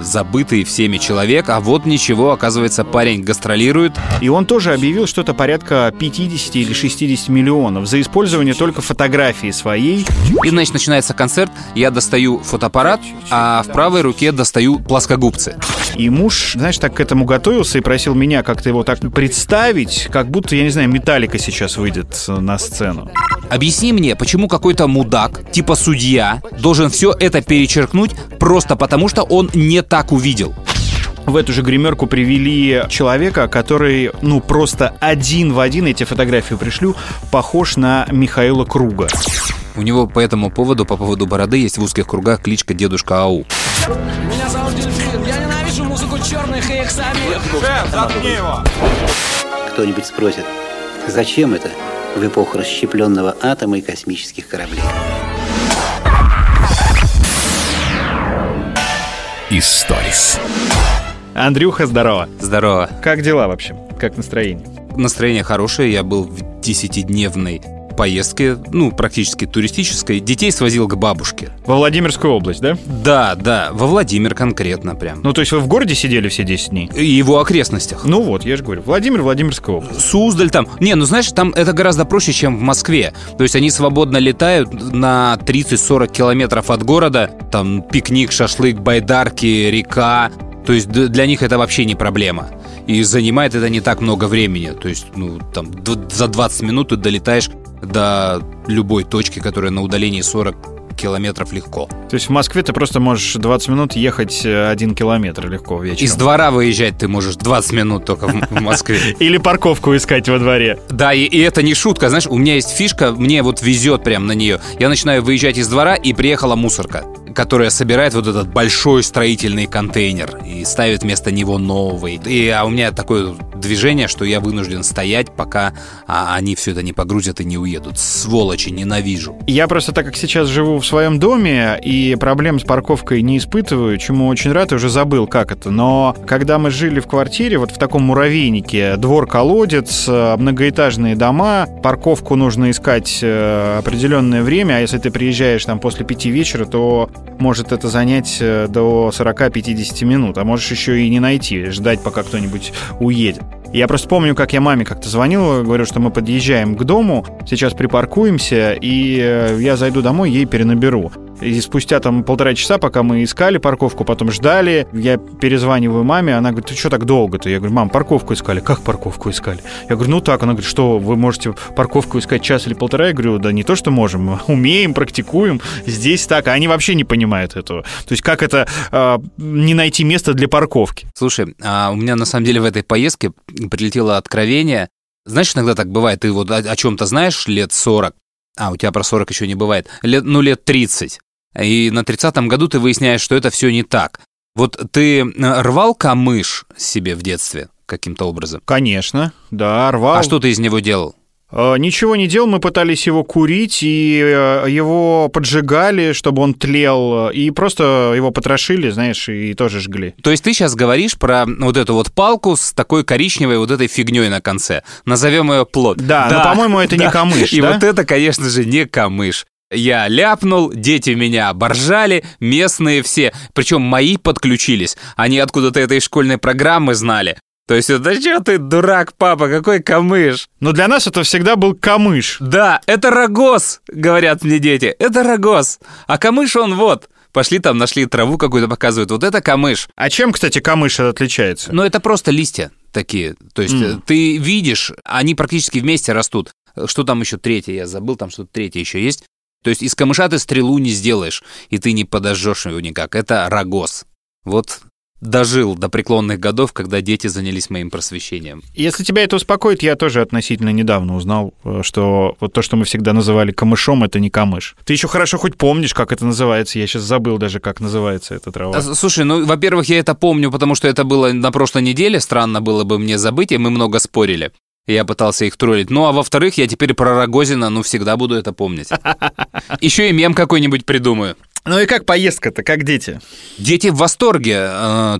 забытый всеми человек, а вот ничего, оказывается, парень гастролирует. И он тоже объявил что-то порядка 50 или 60 миллионов за использование только фотографии своей. И, значит, начинается концерт, я достаю фотоаппарат, а в правой руке достаю плоскогубцы. И муж, знаешь, так к этому готовился и просил меня как-то его так представить, как будто, я не знаю, Металлика сейчас выйдет на сцену. Объясни мне, почему какой-то мудак, типа судья, должен все это перечеркнуть просто потому, что он не так увидел? В эту же гримерку привели человека, который, ну, просто один в один, я тебе фотографию пришлю, похож на Михаила Круга. У него по этому поводу, по поводу бороды, есть в узких кругах кличка «Дедушка Ау». Меня зовут Дельфин, я ненавижу музыку черных и их самих. Шеф, заткни его! Кто-нибудь спросит, зачем это в эпоху расщепленного атома и космических кораблей? Историс. Андрюха, здорово. Здорово. Как дела вообще? Как настроение? Настроение хорошее. Я был в 10-дневной поездке, ну, практически туристической. Детей свозил к бабушке. Во Владимирскую область, да? Да, да. Во Владимир конкретно прям. Ну, то есть вы в городе сидели все 10 дней? И его окрестностях. Ну вот, я же говорю. Владимир, Владимирская область. Суздаль там. Не, ну, знаешь, там это гораздо проще, чем в Москве. То есть они свободно летают на 30-40 километров от города. Там пикник, шашлык, байдарки, река. То есть для них это вообще не проблема. И занимает это не так много времени. То есть, ну, там, за 20 минут ты долетаешь до любой точки, которая на удалении 40 километров легко. То есть в Москве ты просто можешь 20 минут ехать 1 километр легко вечером. Из двора выезжать ты можешь 20 минут только в Москве. Или парковку искать во дворе. Да, и это не шутка. Знаешь, у меня есть фишка, мне вот везет прям на нее. Я начинаю выезжать из двора, и приехала мусорка, которая собирает вот этот большой строительный контейнер и ставит вместо него новый. А у меня такое движение, что я вынужден стоять, пока они все это не погрузят и не уедут. Сволочи, ненавижу. Я просто, так как сейчас живу в своем доме и проблем с парковкой не испытываю, чему очень рад, и уже забыл, как это. Но когда мы жили в квартире, вот в таком муравейнике, двор-колодец, многоэтажные дома, парковку нужно искать определенное время, а если ты приезжаешь там после 5 вечера, то может это занять до 40-50 минут, а можешь еще и не найти, ждать, пока кто-нибудь уедет. Я просто помню, как я маме как-то звонил, говорю, что мы подъезжаем к дому, сейчас припаркуемся, и я зайду домой, ей перенаберу. И спустя там 1,5 часа, пока мы искали парковку, потом ждали, я перезваниваю маме, она говорит, ты что так долго-то? Я говорю, мам, парковку искали. Как парковку искали? Я говорю, ну так. Она говорит, что вы можете парковку искать час или полтора? Я говорю, да не то, что можем, мы умеем, практикуем, здесь так. А они вообще не понимают этого. То есть как это не найти место для парковки? Слушай, у меня на самом деле в этой поездке прилетело откровение. Знаешь, иногда так бывает, ты вот о чем-то знаешь лет 40, а у тебя про 40 еще не бывает, лет 30. И на 30-м году ты выясняешь, что это все не так. Вот ты рвал камыш себе в детстве каким-то образом? Конечно, да, рвал. А что ты из него делал? Ничего не делал, мы пытались его курить, и его поджигали, чтобы он тлел, и просто его потрошили, знаешь, и тоже жгли. То есть ты сейчас говоришь про вот эту вот палку с такой коричневой вот этой фигней на конце. Назовем ее плот. Да, но, по-моему, это не камыш, да? И вот это, конечно же, не камыш. Я ляпнул, дети меня оборжали, местные все. Причем мои подключились. Они откуда-то этой школьной программы знали. То есть, да что ты, дурак, папа, какой камыш? Но для нас это всегда был камыш. Да, это рогоз, говорят мне дети, это рогоз. А камыш он вот. Пошли там, нашли траву какую-то, показывают. Вот это камыш. А чем, кстати, камыш отличается? Ну, это просто листья такие. То есть, ты видишь, они практически вместе растут. Что там еще третье? Я забыл, там что-то третье еще есть. То есть из камыша ты стрелу не сделаешь, и ты не подожжешь его никак. Это рогоз. Вот дожил до преклонных годов, когда дети занялись моим просвещением. Если тебя это успокоит, я тоже относительно недавно узнал, что вот то, что мы всегда называли камышом, это не камыш. Ты еще хорошо хоть помнишь, как это называется. Я сейчас забыл даже, как называется эта трава. Слушай, ну, во-первых, я это помню, потому что это было на прошлой неделе. Странно было бы мне забыть, и мы много спорили. Я пытался их троллить. Ну, а во-вторых, я теперь про Рогозина, ну, всегда буду это помнить. Еще и мем какой-нибудь придумаю. Ну и как поездка-то, как дети? Дети в восторге.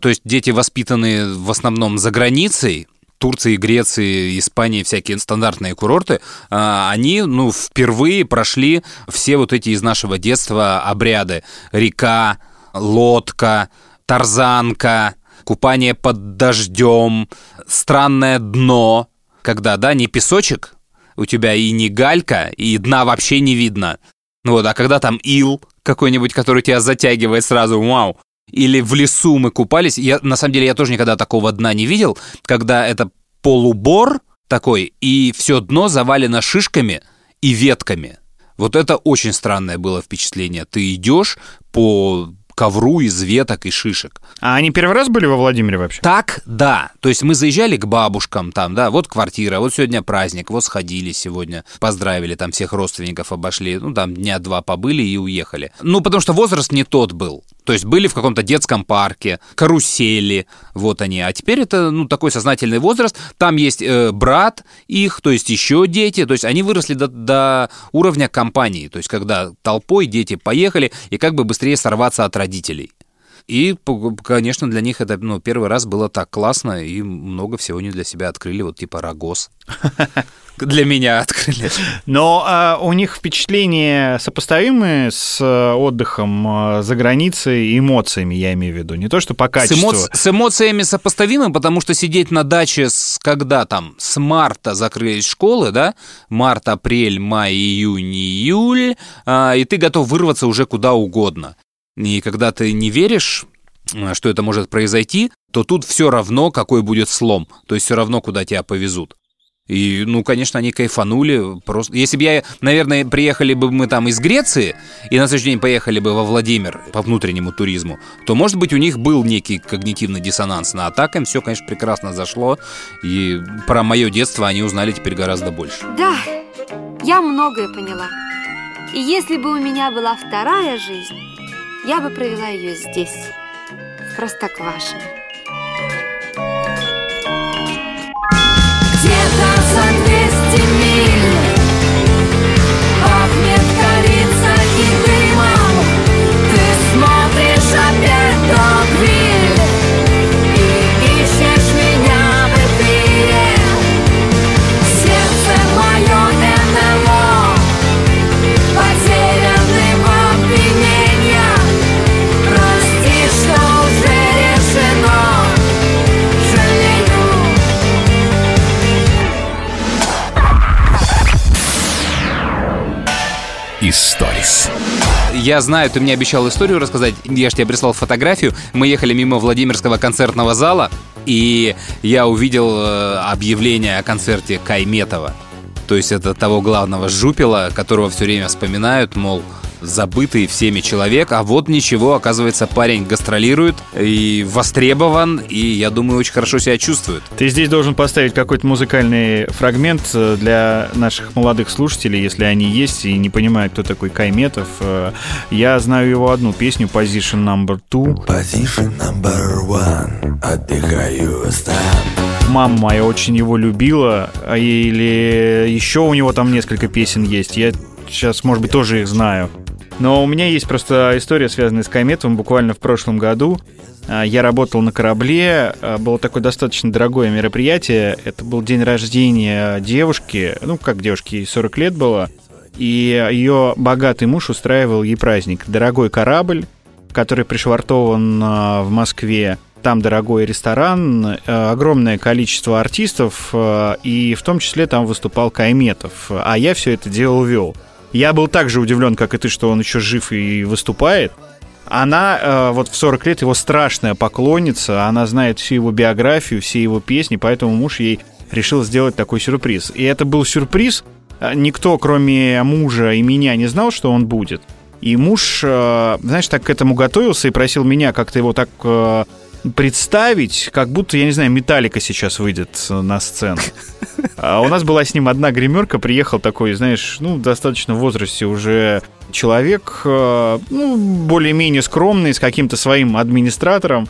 То есть дети воспитаны в основном за границей. Турции, Греции, Испании, всякие стандартные курорты. Они, ну, впервые прошли все вот эти из нашего детства обряды. Река, лодка, тарзанка, купание под дождем, странное дно, когда, да, не песочек у тебя и не галька, и дна вообще не видно. Ну вот, а когда там ил какой-нибудь, который тебя затягивает сразу, вау. Или в лесу мы купались. Я, на самом деле, я тоже никогда такого дна не видел, когда это полубор такой, и все дно завалено шишками и ветками. Вот это очень странное было впечатление. Ты идешь по ковру из веток и шишек. А они первый раз были во Владимире вообще? Так, да. То есть мы заезжали к бабушкам там, да, вот квартира, вот сегодня праздник, вот сходили сегодня, поздравили там всех родственников, обошли, ну там дня два побыли и уехали. Ну, потому что возраст не тот был. То есть были в каком-то детском парке, карусели, вот они. А теперь это, ну, такой сознательный возраст. Там есть брат их, то есть еще дети. То есть они выросли до уровня компании. То есть когда толпой дети поехали, и как бы быстрее сорваться от родителей. И, конечно, для них это, ну, первый раз было так классно, и много всего они для себя открыли, вот типа рогоз. Для меня открыли. Но у них впечатления сопоставимы с отдыхом за границей, эмоциями, я имею в виду, не то, что по качеству. С эмоциями сопоставимы, потому что сидеть на даче, когда там с марта закрылись школы, да, март, апрель, май, июнь, июль, и ты готов вырваться уже куда угодно. И когда ты не веришь, что это может произойти, то тут все равно, какой будет слом. То есть все равно, куда тебя повезут. И, ну, конечно, они кайфанули. Просто... Если бы я, наверное, приехали бы мы там из Греции, и на следующий день поехали бы во Владимир по внутреннему туризму, то, может быть, у них был некий когнитивный диссонанс. На атаке им все, конечно, прекрасно зашло. И про мое детство они узнали теперь гораздо больше. Да, я многое поняла. И если бы у меня была вторая жизнь, я бы провела ее здесь, в Простоквашино. Где-то за 200 миль пахнет корицей и дымом. Ты смотришь опять Догвилль и ищешь меня в эфире. Сердце мое НЛО, потерянный в обвинении. Историс. Я знаю, ты мне обещал историю рассказать. Я же тебе прислал фотографию. Мы ехали мимо Владимирского концертного зала, и я увидел объявление о концерте Кай Метова. То есть это того главного жупила, которого все время вспоминают, мол, забытый всеми человек. А вот ничего, оказывается, парень гастролирует и востребован, и, я думаю, очень хорошо себя чувствует. Ты здесь должен поставить какой-то музыкальный фрагмент для наших молодых слушателей, если они есть и не понимают, кто такой Кай Метов. Я знаю его одну песню, Position Number 2. Position Number 1. Отдыхаю сам. Мама моя очень его любила. Или еще у него там несколько песен есть. Я сейчас, может быть, тоже их знаю. Но у меня есть просто история, связанная с Кай Метовым. Буквально в прошлом году я работал на корабле. Было такое достаточно дорогое мероприятие. Это был день рождения девушки. Ну, как девушке, ей 40 лет было. И ее богатый муж устраивал ей праздник. Дорогой корабль, который пришвартован в Москве. Там дорогой ресторан, огромное количество артистов, и в том числе там выступал Кай Метов. А я все это дело вел. Я был так же удивлен, как и ты, что он еще жив и выступает. Она вот в 40 лет его страшная поклонница, она знает всю его биографию, все его песни, поэтому муж ей решил сделать такой сюрприз. И это был сюрприз. Никто, кроме мужа и меня, не знал, что он будет. И муж, знаешь, так к этому готовился и просил меня как-то его так... представить, как будто, я не знаю, Металлика сейчас выйдет на сцену. А у нас была с ним одна гримерка, приехал такой, знаешь, ну, достаточно в возрасте уже человек, ну, более-менее скромный, с каким-то своим администратором.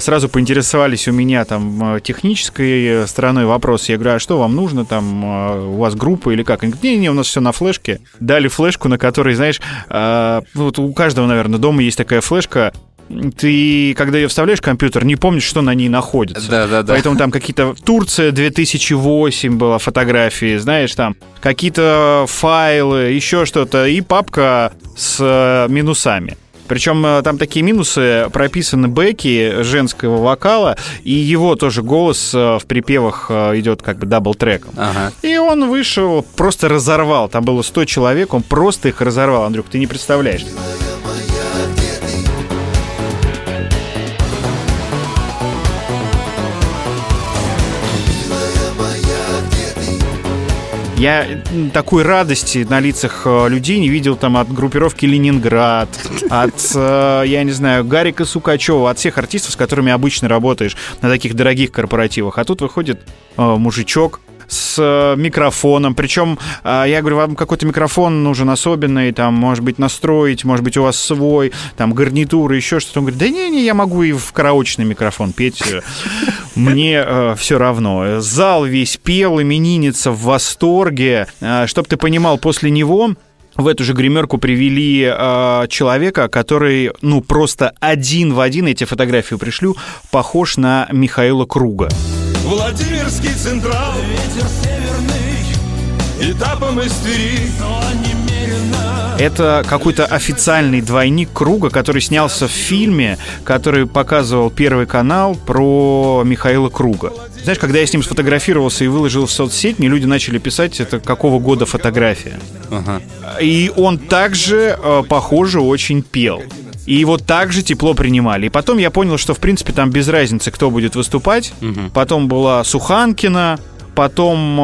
Сразу поинтересовались у меня там технической стороной вопрос. Я говорю, а что вам нужно, там у вас группа или как? Они говорят, не-не, у нас все на флешке. Дали флешку, на которой, знаешь, вот у каждого, наверное, дома есть такая флешка. Ты, когда ее вставляешь в компьютер, не помнишь, что на ней находится. Да. Поэтому там какие-то... Турция 2008 была, фотографии, знаешь, там какие-то файлы, еще что-то, и папка с минусами. Причем там такие минусы прописаны бэки женского вокала, и его тоже голос в припевах идет как бы дабл-треком. Ага. И он вышел, просто разорвал. Там было 100 человек, он просто их разорвал. Андрюх, ты не представляешь. Я такой радости на лицах людей не видел там от группировки «Ленинград», от, я не знаю, Гарика Сукачева, от всех артистов, с которыми обычно работаешь на таких дорогих корпоративах. А тут выходит мужичок с микрофоном. Причем, я говорю, вам какой-то микрофон нужен особенный, там, может быть, настроить, может быть, у вас свой, там, гарнитура, еще что-то. Он говорит, да не, я могу и в караочный микрофон петь. Мне все равно. Зал весь пел, именинница в восторге. Чтоб ты понимал, после него... В эту же гримерку привели человека, который, ну, просто один в один, эти фотографии пришлю, похож на Михаила Круга. Владимирский централ, ветер северный, этапом истерик, но немерено. Это какой-то официальный двойник Круга, который снялся в фильме, который показывал Первый канал про Михаила Круга. Знаешь, когда я с ним сфотографировался и выложил в соцсеть, мне люди начали писать, это какого года фотография. Ага. И он также, похоже, очень пел. И его также тепло принимали. И потом я понял, что, в принципе, там без разницы, кто будет выступать. Угу. Потом была Суханкина, потом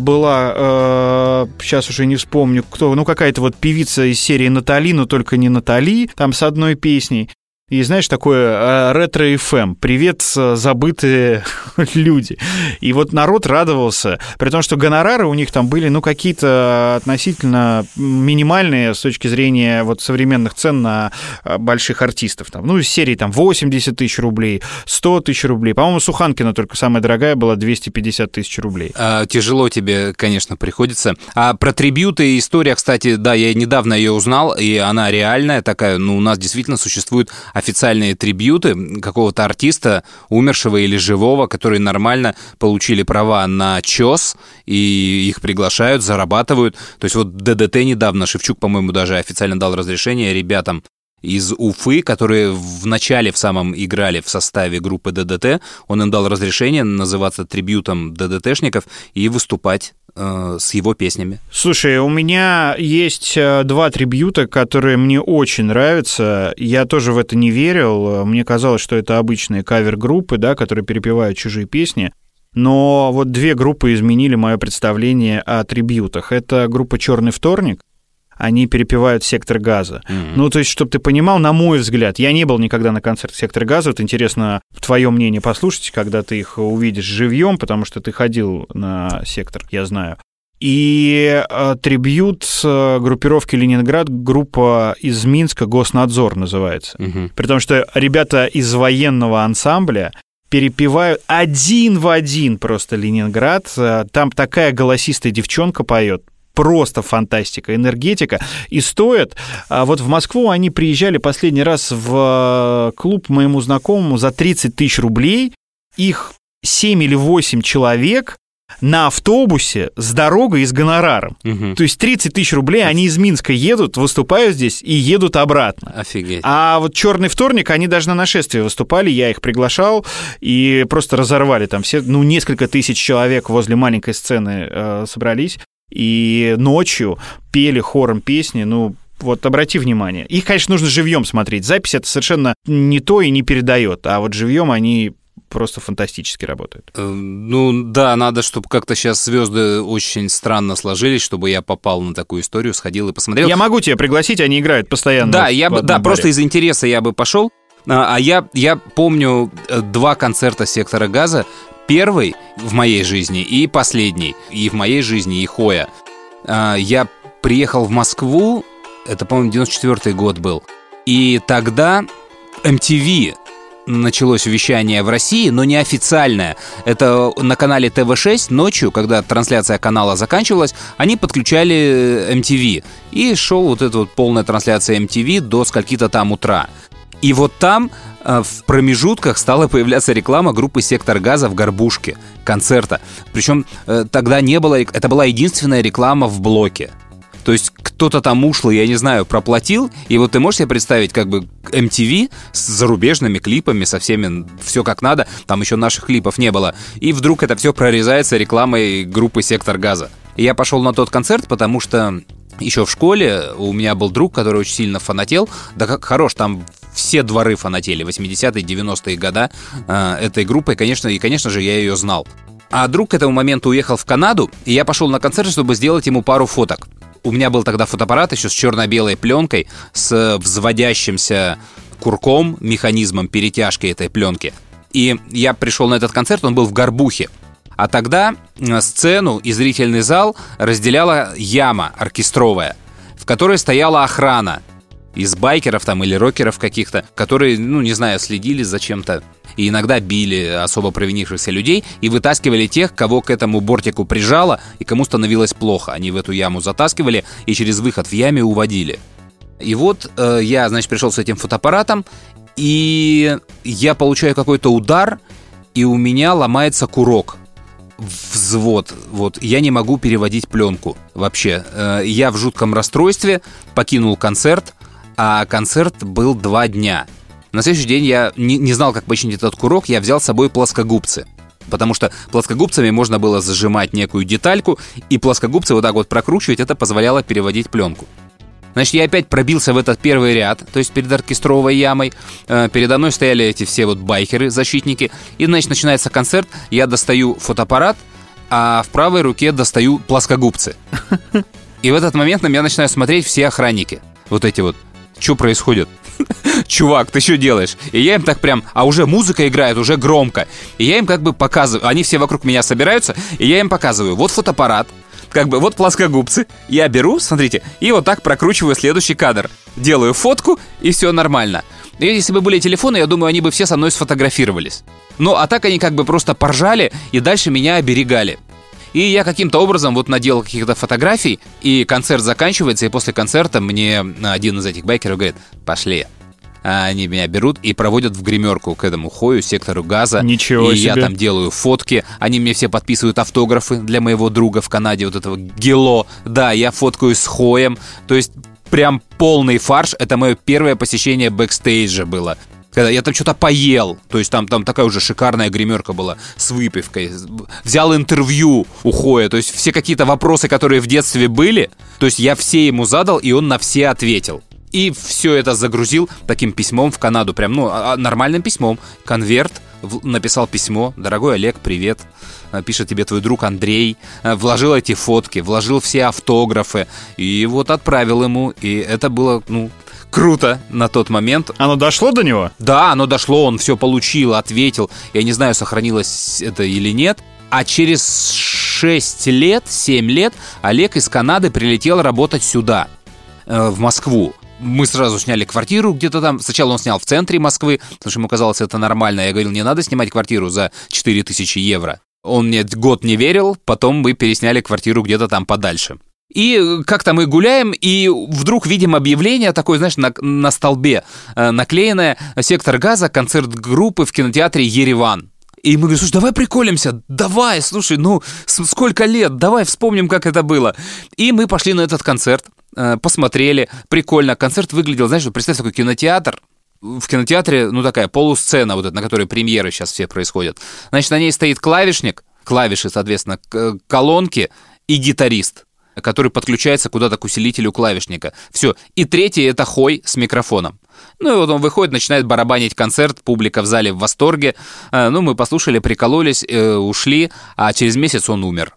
была, сейчас уже не вспомню, кто, ну, какая-то вот певица из серии «Натали», но только не «Натали», там с одной песней. И знаешь, такое ретро-ФМ. Привет, забытые люди. И вот народ радовался. При том, что гонорары у них там были, ну, какие-то относительно минимальные с точки зрения вот современных цен на больших артистов. Там, ну, из серии там 80 тысяч рублей, 100 тысяч рублей. По-моему, Суханкина только самая дорогая была 250 тысяч рублей. Тяжело тебе, конечно, приходится. А про трибьюты история, кстати, да, я недавно ее узнал, и она реальная такая. Ну, у нас действительно существует... официальные трибьюты какого-то артиста, умершего или живого, которые нормально получили права на ЧОС, и их приглашают, зарабатывают. То есть вот ДДТ недавно, Шевчук, по-моему, даже официально дал разрешение ребятам из Уфы, которые в начале в самом играли в составе группы ДДТ, он им дал разрешение называться трибьютом ДДТшников и выступать с его песнями. Слушай, у меня есть два трибьюта, которые мне очень нравятся. Я тоже в это не верил. Мне казалось, что это обычные кавер-группы, да, которые перепевают чужие песни. Но вот две группы изменили мое представление о трибьютах. Это группа «Черный вторник». Они перепевают «Сектор Газа». Mm-hmm. Ну, то есть, чтобы ты понимал, на мой взгляд, я не был никогда на концерте «Сектор Газа». Вот интересно твое мнение послушать, когда ты их увидишь живьем, потому что ты ходил на «Сектор», я знаю. И трибьют группировки «Ленинград», группа из Минска «Госнадзор» называется. Mm-hmm. При том, что ребята из военного ансамбля перепевают один в один просто «Ленинград». Там такая голосистая девчонка поет. Просто фантастика, энергетика. И стоят. Вот в Москву они приезжали последний раз в клуб моему знакомому за 30 тысяч рублей. Их 7 или 8 человек на автобусе с дорогой и с гонораром. Угу. То есть 30 тысяч рублей они из Минска едут, выступают здесь и едут обратно. Офигеть. А вот «Черный вторник», они даже на нашествии выступали, я их приглашал, и просто разорвали там все, ну, несколько тысяч человек возле маленькой сцены собрались. И ночью пели хором песни, ну, вот обрати внимание. Их, конечно, нужно живьем смотреть. Запись это совершенно не то и не передает, а вот живьем они просто фантастически работают. Ну, да, надо, чтобы как-то сейчас звезды очень странно сложились, чтобы я попал на такую историю, сходил и посмотрел. Я могу тебя пригласить, они играют постоянно. Да, я бы, да, просто из интереса я бы пошел. А я помню два концерта «Сектора Газа». Первый в моей жизни и последний, и в моей жизни, и Хоя. Я приехал в Москву, это, по-моему, 94-й год был, и тогда MTV началось вещание в России, но не официальное. Это на канале ТВ6 ночью, когда трансляция канала заканчивалась, они подключали MTV, и шел вот эта вот полная трансляция MTV до скольки-то там утра. И вот там в промежутках стала появляться реклама группы «Сектор Газа» в горбушке концерта. Причем тогда не было... Это была единственная реклама в блоке. То есть кто-то там ушло, я не знаю, проплатил. И вот ты можешь себе представить как бы MTV с зарубежными клипами, со всеми, все как надо. Там еще наших клипов не было. И вдруг это все прорезается рекламой группы «Сектор Газа». И я пошел на тот концерт, потому что еще в школе у меня был друг, который очень сильно фанател. Да как хорош, там все дворы фанатели, 80-е, 90-е года этой группой, конечно, и, конечно же, я ее знал. А друг к этому моменту уехал в Канаду, и я пошел на концерт, чтобы сделать ему пару фоток. У меня был тогда фотоаппарат еще с черно-белой пленкой, с взводящимся курком, механизмом перетяжки этой пленки. И я пришел на этот концерт, он был в Горбухе. А тогда сцену и зрительный зал разделяла яма оркестровая, в которой стояла охрана из байкеров там или рокеров каких-то, которые, ну, не знаю, следили за чем-то и иногда били особо провинившихся людей и вытаскивали тех, кого к этому бортику прижало и кому становилось плохо. Они в эту яму затаскивали и через выход в яме уводили. И вот я, значит, пришел с этим фотоаппаратом, и я получаю какой-то удар, и у меня ломается курок. Взвод, вот, я не могу переводить пленку вообще. Я в жутком расстройстве покинул концерт, а концерт был 2 дня. На следующий день я не знал, как починить этот курок, я взял с собой плоскогубцы, потому что плоскогубцами можно было зажимать некую детальку, и плоскогубцы вот так вот прокручивать, это позволяло переводить пленку. Значит, я опять пробился в этот первый ряд, то есть перед оркестровой ямой. Передо мной стояли эти все вот байкеры, защитники. И, значит, начинается концерт, я достаю фотоаппарат, а в правой руке достаю плоскогубцы. И в этот момент на меня начинают смотреть все охранники. Вот эти вот. Что происходит? Чувак, ты что делаешь? И я им так прям... А уже музыка играет, уже громко. И я им как бы показываю... Они все вокруг меня собираются, и я им показываю. Вот фотоаппарат. Как бы вот плоскогубцы, я беру, смотрите, и вот так прокручиваю следующий кадр. Делаю фотку, и все нормально. И если бы были телефоны, я думаю, они бы все со мной сфотографировались. Ну, а так они как бы просто поржали, и дальше меня оберегали. И я каким-то образом вот наделал каких-то фотографий, и концерт заканчивается, и после концерта мне один из этих байкеров говорит: «Пошли». А они меня берут и проводят в гримерку к этому Хою, «Сектору Газа». Ничего себе. И я там делаю фотки. Они мне все подписывают автографы для моего друга в Канаде, вот этого Гело. Да, я фоткаю с Хоем. То есть прям полный фарш. Это мое первое посещение бэкстейджа было. Когда я там что-то поел. То есть там такая уже шикарная гримерка была с выпивкой. Взял интервью у Хоя. То есть все какие-то вопросы, которые в детстве были, то есть я все ему задал, и он на все ответил. И все это загрузил таким письмом в Канаду. Прям, ну, нормальным письмом. Конверт. Написал письмо. «Дорогой Олег, привет. Пишет тебе твой друг Андрей». Вложил эти фотки, вложил все автографы. И вот отправил ему. И это было, ну, круто на тот момент. Оно дошло до него? Да, оно дошло. Он все получил, ответил. Я не знаю, сохранилось это или нет. А через 6 лет, 7 лет Олег из Канады прилетел работать сюда, в Москву. Мы сразу сняли квартиру где-то там. Сначала он снял в центре Москвы, потому что ему казалось это нормально. Я говорил, не надо снимать квартиру за 4000 евро. Он мне год не верил, потом мы пересняли квартиру где-то там подальше. И как-то мы гуляем, и вдруг видим объявление такое, знаешь, на столбе наклеенное: «Сектор Газа, концерт группы в кинотеатре Ереван». И мы говорим: слушай, давай приколимся, давай, слушай, ну сколько лет, давай вспомним, как это было. И мы пошли на этот концерт, посмотрели, прикольно. Концерт выглядел, знаешь, представь, такой кинотеатр. В кинотеатре, ну, такая полусцена, вот эта, на которой премьеры сейчас все происходят. Значит, на ней стоит клавишник, клавиши, соответственно, колонки и гитарист, который подключается куда-то к усилителю клавишника. Все. И третий — это Хой с микрофоном. Ну и вот он выходит, начинает барабанить концерт, публика в зале в восторге. Ну, мы послушали, прикололись, ушли, а через месяц он умер.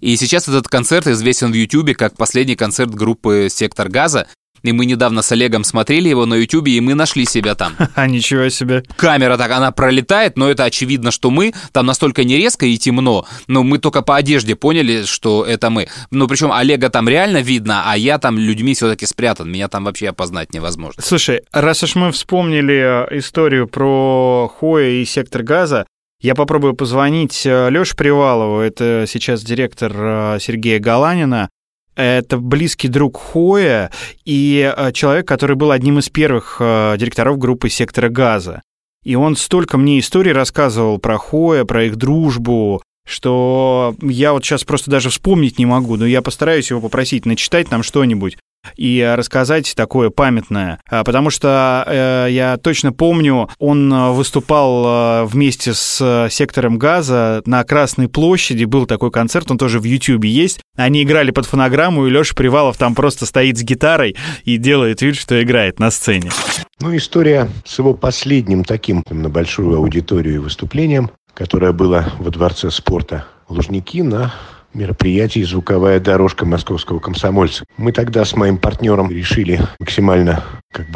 И сейчас этот концерт известен в Ютубе как последний концерт группы «Сектор Газа». И мы недавно с Олегом смотрели его на Ютубе, и мы нашли себя там. Ничего себе. Камера так, она пролетает, но это очевидно, что мы. Там настолько не резко и темно, но мы только по одежде поняли, что это мы. Ну, причем Олега там реально видно, а я там людьми все-таки спрятан. Меня там вообще опознать невозможно. Слушай, раз уж мы вспомнили историю про Хоя и «Сектор Газа», я попробую позвонить Лёше Привалову, это сейчас директор Сергея Галанина. Это близкий друг Хоя и человек, который был одним из первых директоров группы «Сектора Газа». И он столько мне историй рассказывал про Хоя, про их дружбу, что я вот сейчас просто даже вспомнить не могу, но я постараюсь его попросить начитать нам что-нибудь и рассказать такое памятное. Потому что я точно помню, он выступал вместе с «Сектором Газа» на Красной площади, был такой концерт, он тоже в Ютьюбе есть. Они играли под фонограмму, и Лёша Привалов там просто стоит с гитарой и делает вид, что играет на сцене. Ну, история с его последним таким на большую аудиторию выступлением, которое было во Дворце спорта «Лужники» на мероприятии «Звуковая дорожка московского комсомольца». Мы тогда с моим партнером решили максимально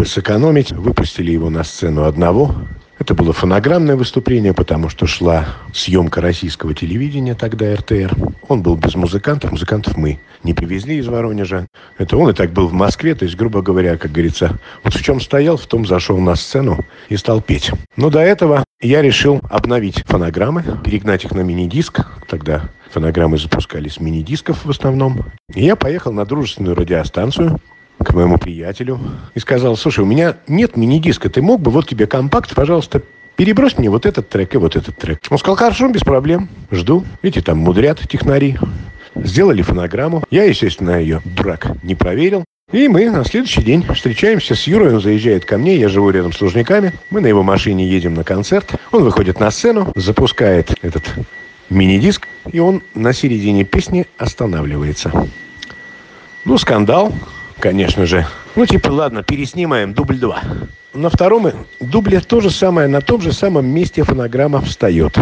сэкономить. Выпустили его на сцену одного. Это было фонограммное выступление, потому что шла съемка российского телевидения, тогда РТР. Он был без музыкантов. Музыкантов мы не привезли из Воронежа. Это он и так был в Москве. То есть, грубо говоря, как говорится, вот в чем стоял, в том зашел на сцену и стал петь. Но до этого я решил обновить фонограммы, перегнать их на мини-диск. Тогда фонограммы запускались с мини-дисков в основном. И я поехал на дружественную радиостанцию к моему приятелю и сказал: слушай, у меня нет мини-диска, ты мог бы, вот тебе компакт, пожалуйста, перебрось мне вот этот трек и вот этот трек. Он сказал: хорошо, без проблем, жду. Видите, там мудрят технари. Сделали фонограмму. Я, естественно, ее, дурак, не проверил. И мы на следующий день встречаемся с Юрой, он заезжает ко мне, я живу рядом с Лужниками. Мы на его машине едем на концерт. Он выходит на сцену, запускает этот мини-диск, и он на середине песни останавливается. Ну, скандал, конечно же. Ну, типа, ладно, переснимаем, дубль 2. На втором дубле то же самое, на том же самом месте фонограмма встает.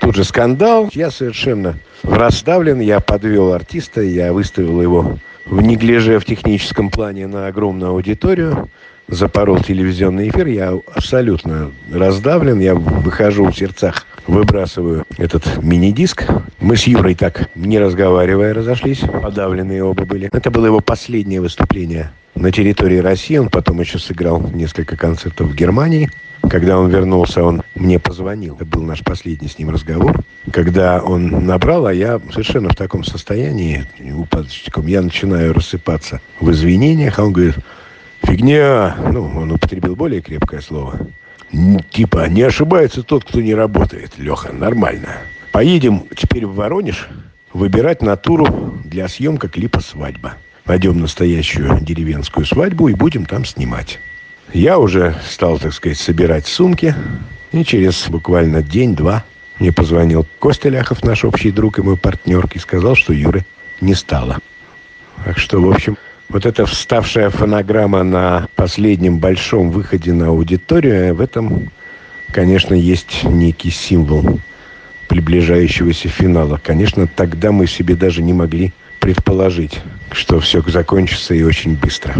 Тут же скандал. Я совершенно расставлен, я подвел артиста, я выставил его в неглиже в техническом плане на огромную аудиторию. Запорол телевизионный эфир, я абсолютно раздавлен, я выхожу в сердцах, выбрасываю этот мини-диск. Мы с Юрой так, не разговаривая, разошлись, подавленные оба были. Это было его последнее выступление на территории России, он потом еще сыграл несколько концертов в Германии. Когда он вернулся, он мне позвонил, это был наш последний с ним разговор. Когда он набрал, а я совершенно в таком состоянии, упадочком, я начинаю рассыпаться в извинениях, а он говорит: фигня, ну, он употребил более крепкое слово. Типа, не ошибается тот, кто не работает, Леха, нормально. Поедем теперь в Воронеж выбирать натуру для съемка клипа «Свадьба». Пойдем настоящую деревенскую свадьбу и будем там снимать. Я уже стал, так сказать, собирать сумки. И через буквально день-два мне позвонил Костя Ляхов, наш общий друг и мой партнер, и сказал, что Юры не стало. Так что, в общем, вот эта вставшая фонограмма на последнем большом выходе на аудиторию, в этом, конечно, есть некий символ приближающегося финала. Конечно, тогда мы себе даже не могли предположить, что все закончится и очень быстро.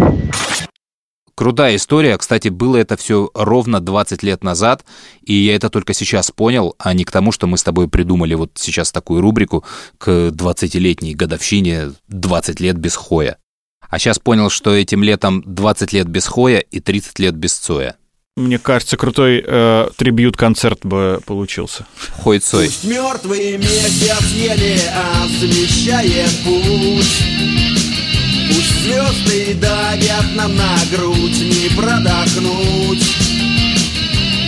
Крутая история. Кстати, было это все ровно 20 лет назад, и я это только сейчас понял, а не к тому, что мы с тобой придумали вот сейчас такую рубрику к 20-летней годовщине «20 лет без Хоя». А сейчас понял, что этим летом 20 лет без Хоя и 30 лет без Цоя. Мне кажется, крутой трибьют-концерт бы получился. Хой Цой. Пусть мертвые месяц съели, а совещает путь. Пусть звезды давят нам на грудь, не продохнуть.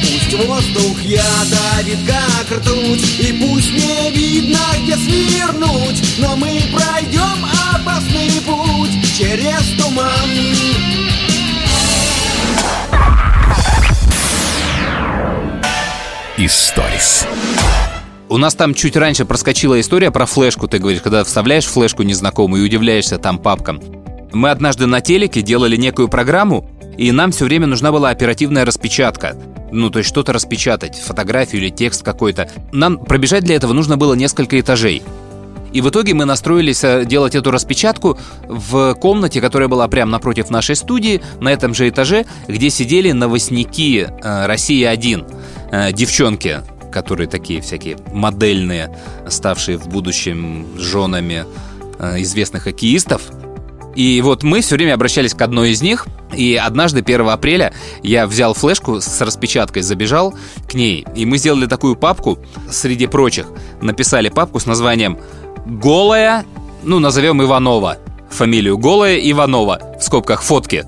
Пусть воздух ядовит, как ртуть, и пусть не видно, где свернуть, но мы пройдем опасный путь через туман. Историс. У нас там чуть раньше проскочила история про флешку, ты говоришь, когда вставляешь флешку незнакомую и удивляешься там папкам. Мы однажды на телеке делали некую программу, и нам все время нужна была оперативная распечатка. Ну, то есть что-то распечатать, фотографию или текст какой-то. Нам пробежать для этого нужно было несколько этажей. И в итоге мы настроились делать эту распечатку в комнате, которая была прямо напротив нашей студии, на этом же этаже, где сидели новостники «Россия-1», девчонки, которые такие всякие модельные, ставшие в будущем женами известных хоккеистов. И вот мы все время обращались к одной из них. И однажды, 1 апреля, я взял флешку с распечаткой, забежал к ней. И мы сделали такую папку, среди прочих. Написали папку с названием «Голая», ну, назовем Иванова. Фамилию «Голая Иванова», в скобках «фотки».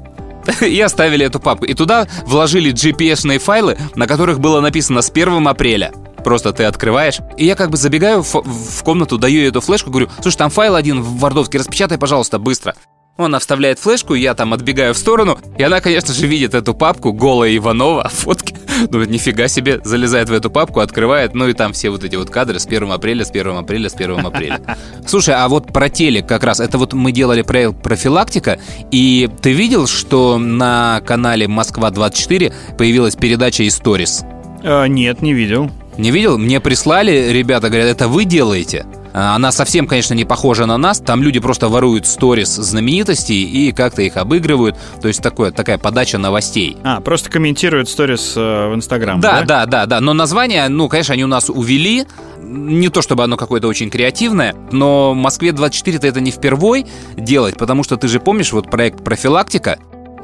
И оставили эту папку. И туда вложили GPS-шные файлы, на которых было написано «с 1 апреля». Просто ты открываешь. И я как бы забегаю в комнату, даю ей эту флешку, говорю: слушай, там файл один в вардовке, распечатай, пожалуйста, быстро. Она вставляет флешку, я там отбегаю в сторону, и она, конечно же, видит эту папку, голая Иванова, фотки. Ну, нифига себе, залезает в эту папку, открывает, ну и там все вот эти вот кадры с 1 апреля, с 1 апреля, с 1 апреля. Слушай, а вот про телек как раз, это вот мы делали профилактика, и ты видел, что на канале «Москва-24» появилась передача «Историс»? Нет, не видел. Не видел? Мне прислали, ребята говорят, это вы делаете? Она совсем, конечно, не похожа на нас. Там люди просто воруют сторис знаменитостей и как-то их обыгрывают. То есть такая подача новостей. Просто комментируют сторис в Инстаграм, да? Да. Но название, конечно, они у нас увели. Не то чтобы оно какое-то очень креативное, но в Москве-24-то это не впервой делать, потому что ты же помнишь вот проект «Профилактика»,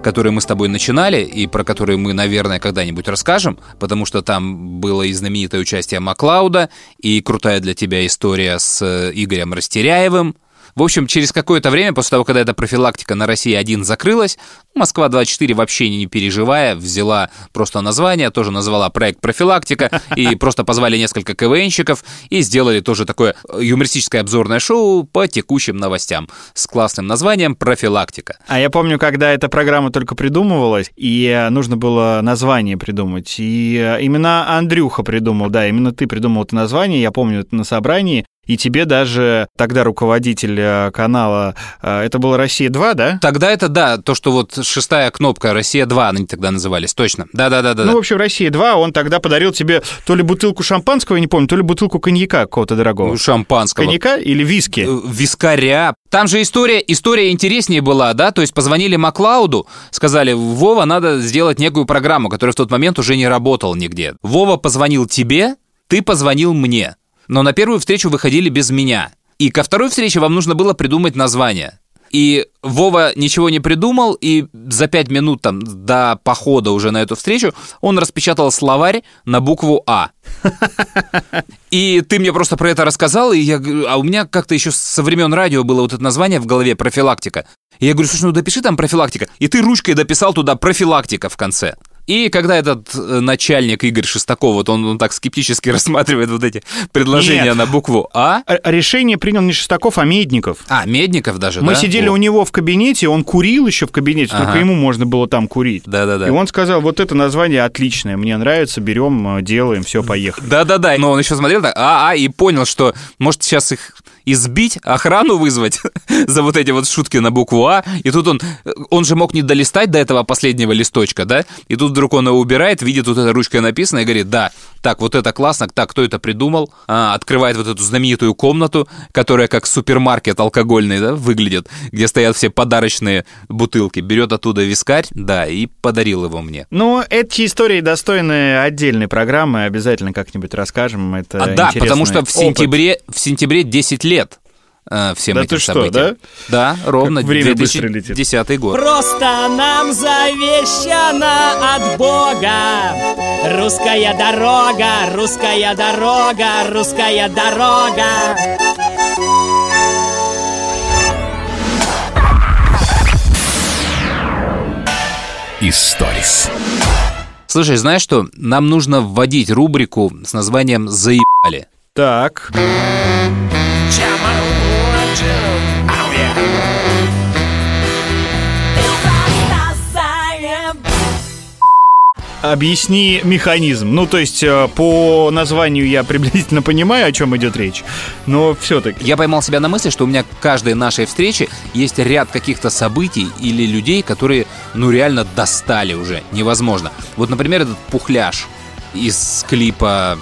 который мы с тобой начинали и про который мы, наверное, когда-нибудь расскажем, потому что там было и знаменитое участие Маклауда, и крутая для тебя история с Игорем Растеряевым. В общем, через какое-то время, после того, когда эта профилактика на России-1 закрылась, Москва-24, вообще не переживая, взяла просто название, тоже назвала проект «Профилактика», и просто позвали несколько КВНщиков, и сделали тоже такое юмористическое обзорное шоу по текущим новостям с классным названием «Профилактика». А я помню, когда эта программа только придумывалась, и нужно было название придумать, и именно Андрюха придумал, да, именно ты придумал это название, я помню это на собрании. И тебе даже тогда руководитель канала, это была «Россия-2», да? Тогда это, да, то, что вот шестая кнопка «Россия-2», они тогда назывались, точно. Да-да-да. В общем, «Россия-2», он тогда подарил тебе то ли бутылку шампанского, я не помню, то ли бутылку коньяка какого-то дорогого. Шампанского. Коньяка или виски? Вискаря. Там же история интереснее была, да? То есть позвонили Маклауду, сказали: Вова, надо сделать некую программу, которая в тот момент уже не работала нигде. Вова позвонил тебе, ты позвонил мне. Но на первую встречу выходили без меня. И ко второй встрече вам нужно было придумать название. И Вова ничего не придумал, и за 5 минут там, до похода уже на эту встречу он распечатал словарь на букву «А». И ты мне просто про это рассказал, и а у меня как-то еще со времен радио было вот это название в голове «Профилактика». И я говорю: слушай, допиши там «Профилактика». И ты ручкой дописал туда «Профилактика» в конце. И когда этот начальник Игорь Шестаков, вот он так скептически рассматривает вот эти предложения на букву «А». Решение принял не Шестаков, а Медников. Медников даже, Мы сидели у него в кабинете, он курил еще в кабинете, только ему можно было там курить. Да-да-да. И он сказал: вот это название отличное, мне нравится, берем, делаем, все, поехали. Да-да-да, но он еще смотрел так, и понял, что может сейчас их избить, охрану вызвать за вот эти вот шутки на букву «А». И тут он же мог не долистать до этого последнего листочка, да? И тут вдруг он его убирает, видит вот эта ручка написано и говорит: да, так, вот это классно, так, кто это придумал? Открывает вот эту знаменитую комнату, которая как супермаркет алкогольный, да, выглядит, где стоят все подарочные бутылки. Берет оттуда вискарь, да, и подарил его мне. Эти истории достойны отдельной программы, обязательно как-нибудь расскажем. Это интересный опыт. Да, потому что в сентябре 10 лет. Всем этим событиям. Да, ровно 2010 год. Просто нам завещана от Бога русская дорога, русская дорога, русская дорога. Историс. Слушай, знаешь что? Нам нужно вводить рубрику с названием «Заебали». Так. Объясни механизм. То есть по названию я приблизительно понимаю, о чем идет речь, но все-таки. Я поймал себя на мысли, что у меня к каждой нашей встрече есть ряд каких-то событий или людей, которые реально достали уже, невозможно. Вот, например, этот пухляж из клипа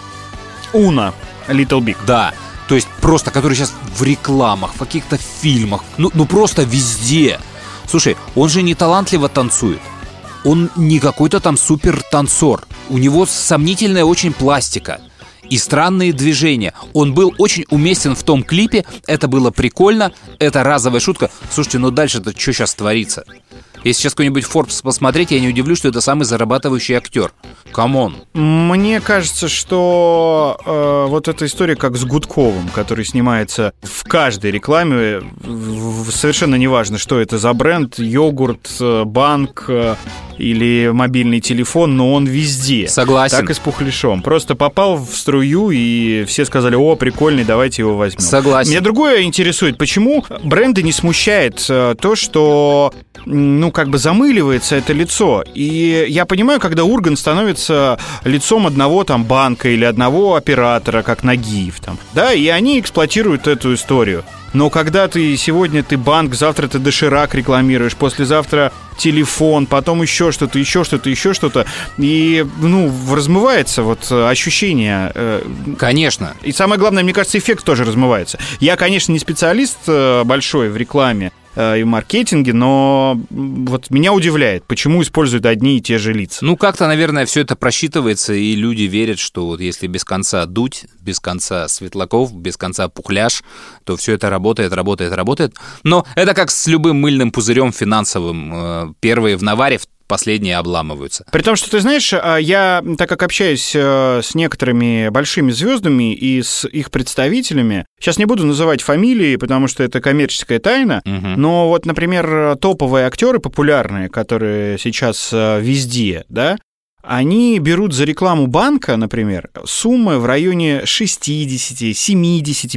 «Уна» Little Big. Да. То есть просто, который сейчас в рекламах, в каких-то фильмах, просто везде. Слушай, он же не талантливо танцует. Он не какой-то там супер танцор. У него сомнительная очень пластика и странные движения. Он был очень уместен в том клипе. Это было прикольно, это разовая шутка. Слушайте, дальше-то что сейчас творится? Если сейчас какой-нибудь Forbes посмотреть, я не удивлюсь, что это самый зарабатывающий актер. Камон. Мне кажется, что вот эта история как с Гудковым, который снимается в каждой рекламе, совершенно неважно, что это за бренд, йогурт, банк, или мобильный телефон, но он везде. Согласен. Так и с Пухляшом. Просто попал в струю, и все сказали: о, прикольный, давайте его возьмем. Согласен. Меня другое интересует, почему бренды не смущает то, что, ну, как бы замыливается это лицо. И я понимаю, когда Ургант становится лицом одного там банка или одного оператора, как Нагиев там, да, и они эксплуатируют эту историю. Но когда ты сегодня ты банк, завтра ты доширак рекламируешь, послезавтра телефон, потом еще что-то, еще что-то, еще что-то. И, ну, размывается вот ощущение. Конечно. И самое главное, мне кажется, эффект тоже размывается. Я, конечно, не специалист большой в рекламе и маркетинге, но вот меня удивляет, почему используют одни и те же лица. Ну, как-то, наверное, все это просчитывается, и люди верят, что вот если без конца Дудь, без конца Светлаков, без конца Пухляш, то все это работает. Но это как с любым мыльным пузырем финансовым. Первые в наваре, последние обламываются. При том, что, ты знаешь, я, так как общаюсь с некоторыми большими звездами и с их представителями, сейчас не буду называть фамилии, потому что это коммерческая тайна, но вот, например, топовые актеры популярные, которые сейчас везде, да, они берут за рекламу банка, например, суммы в районе 60-70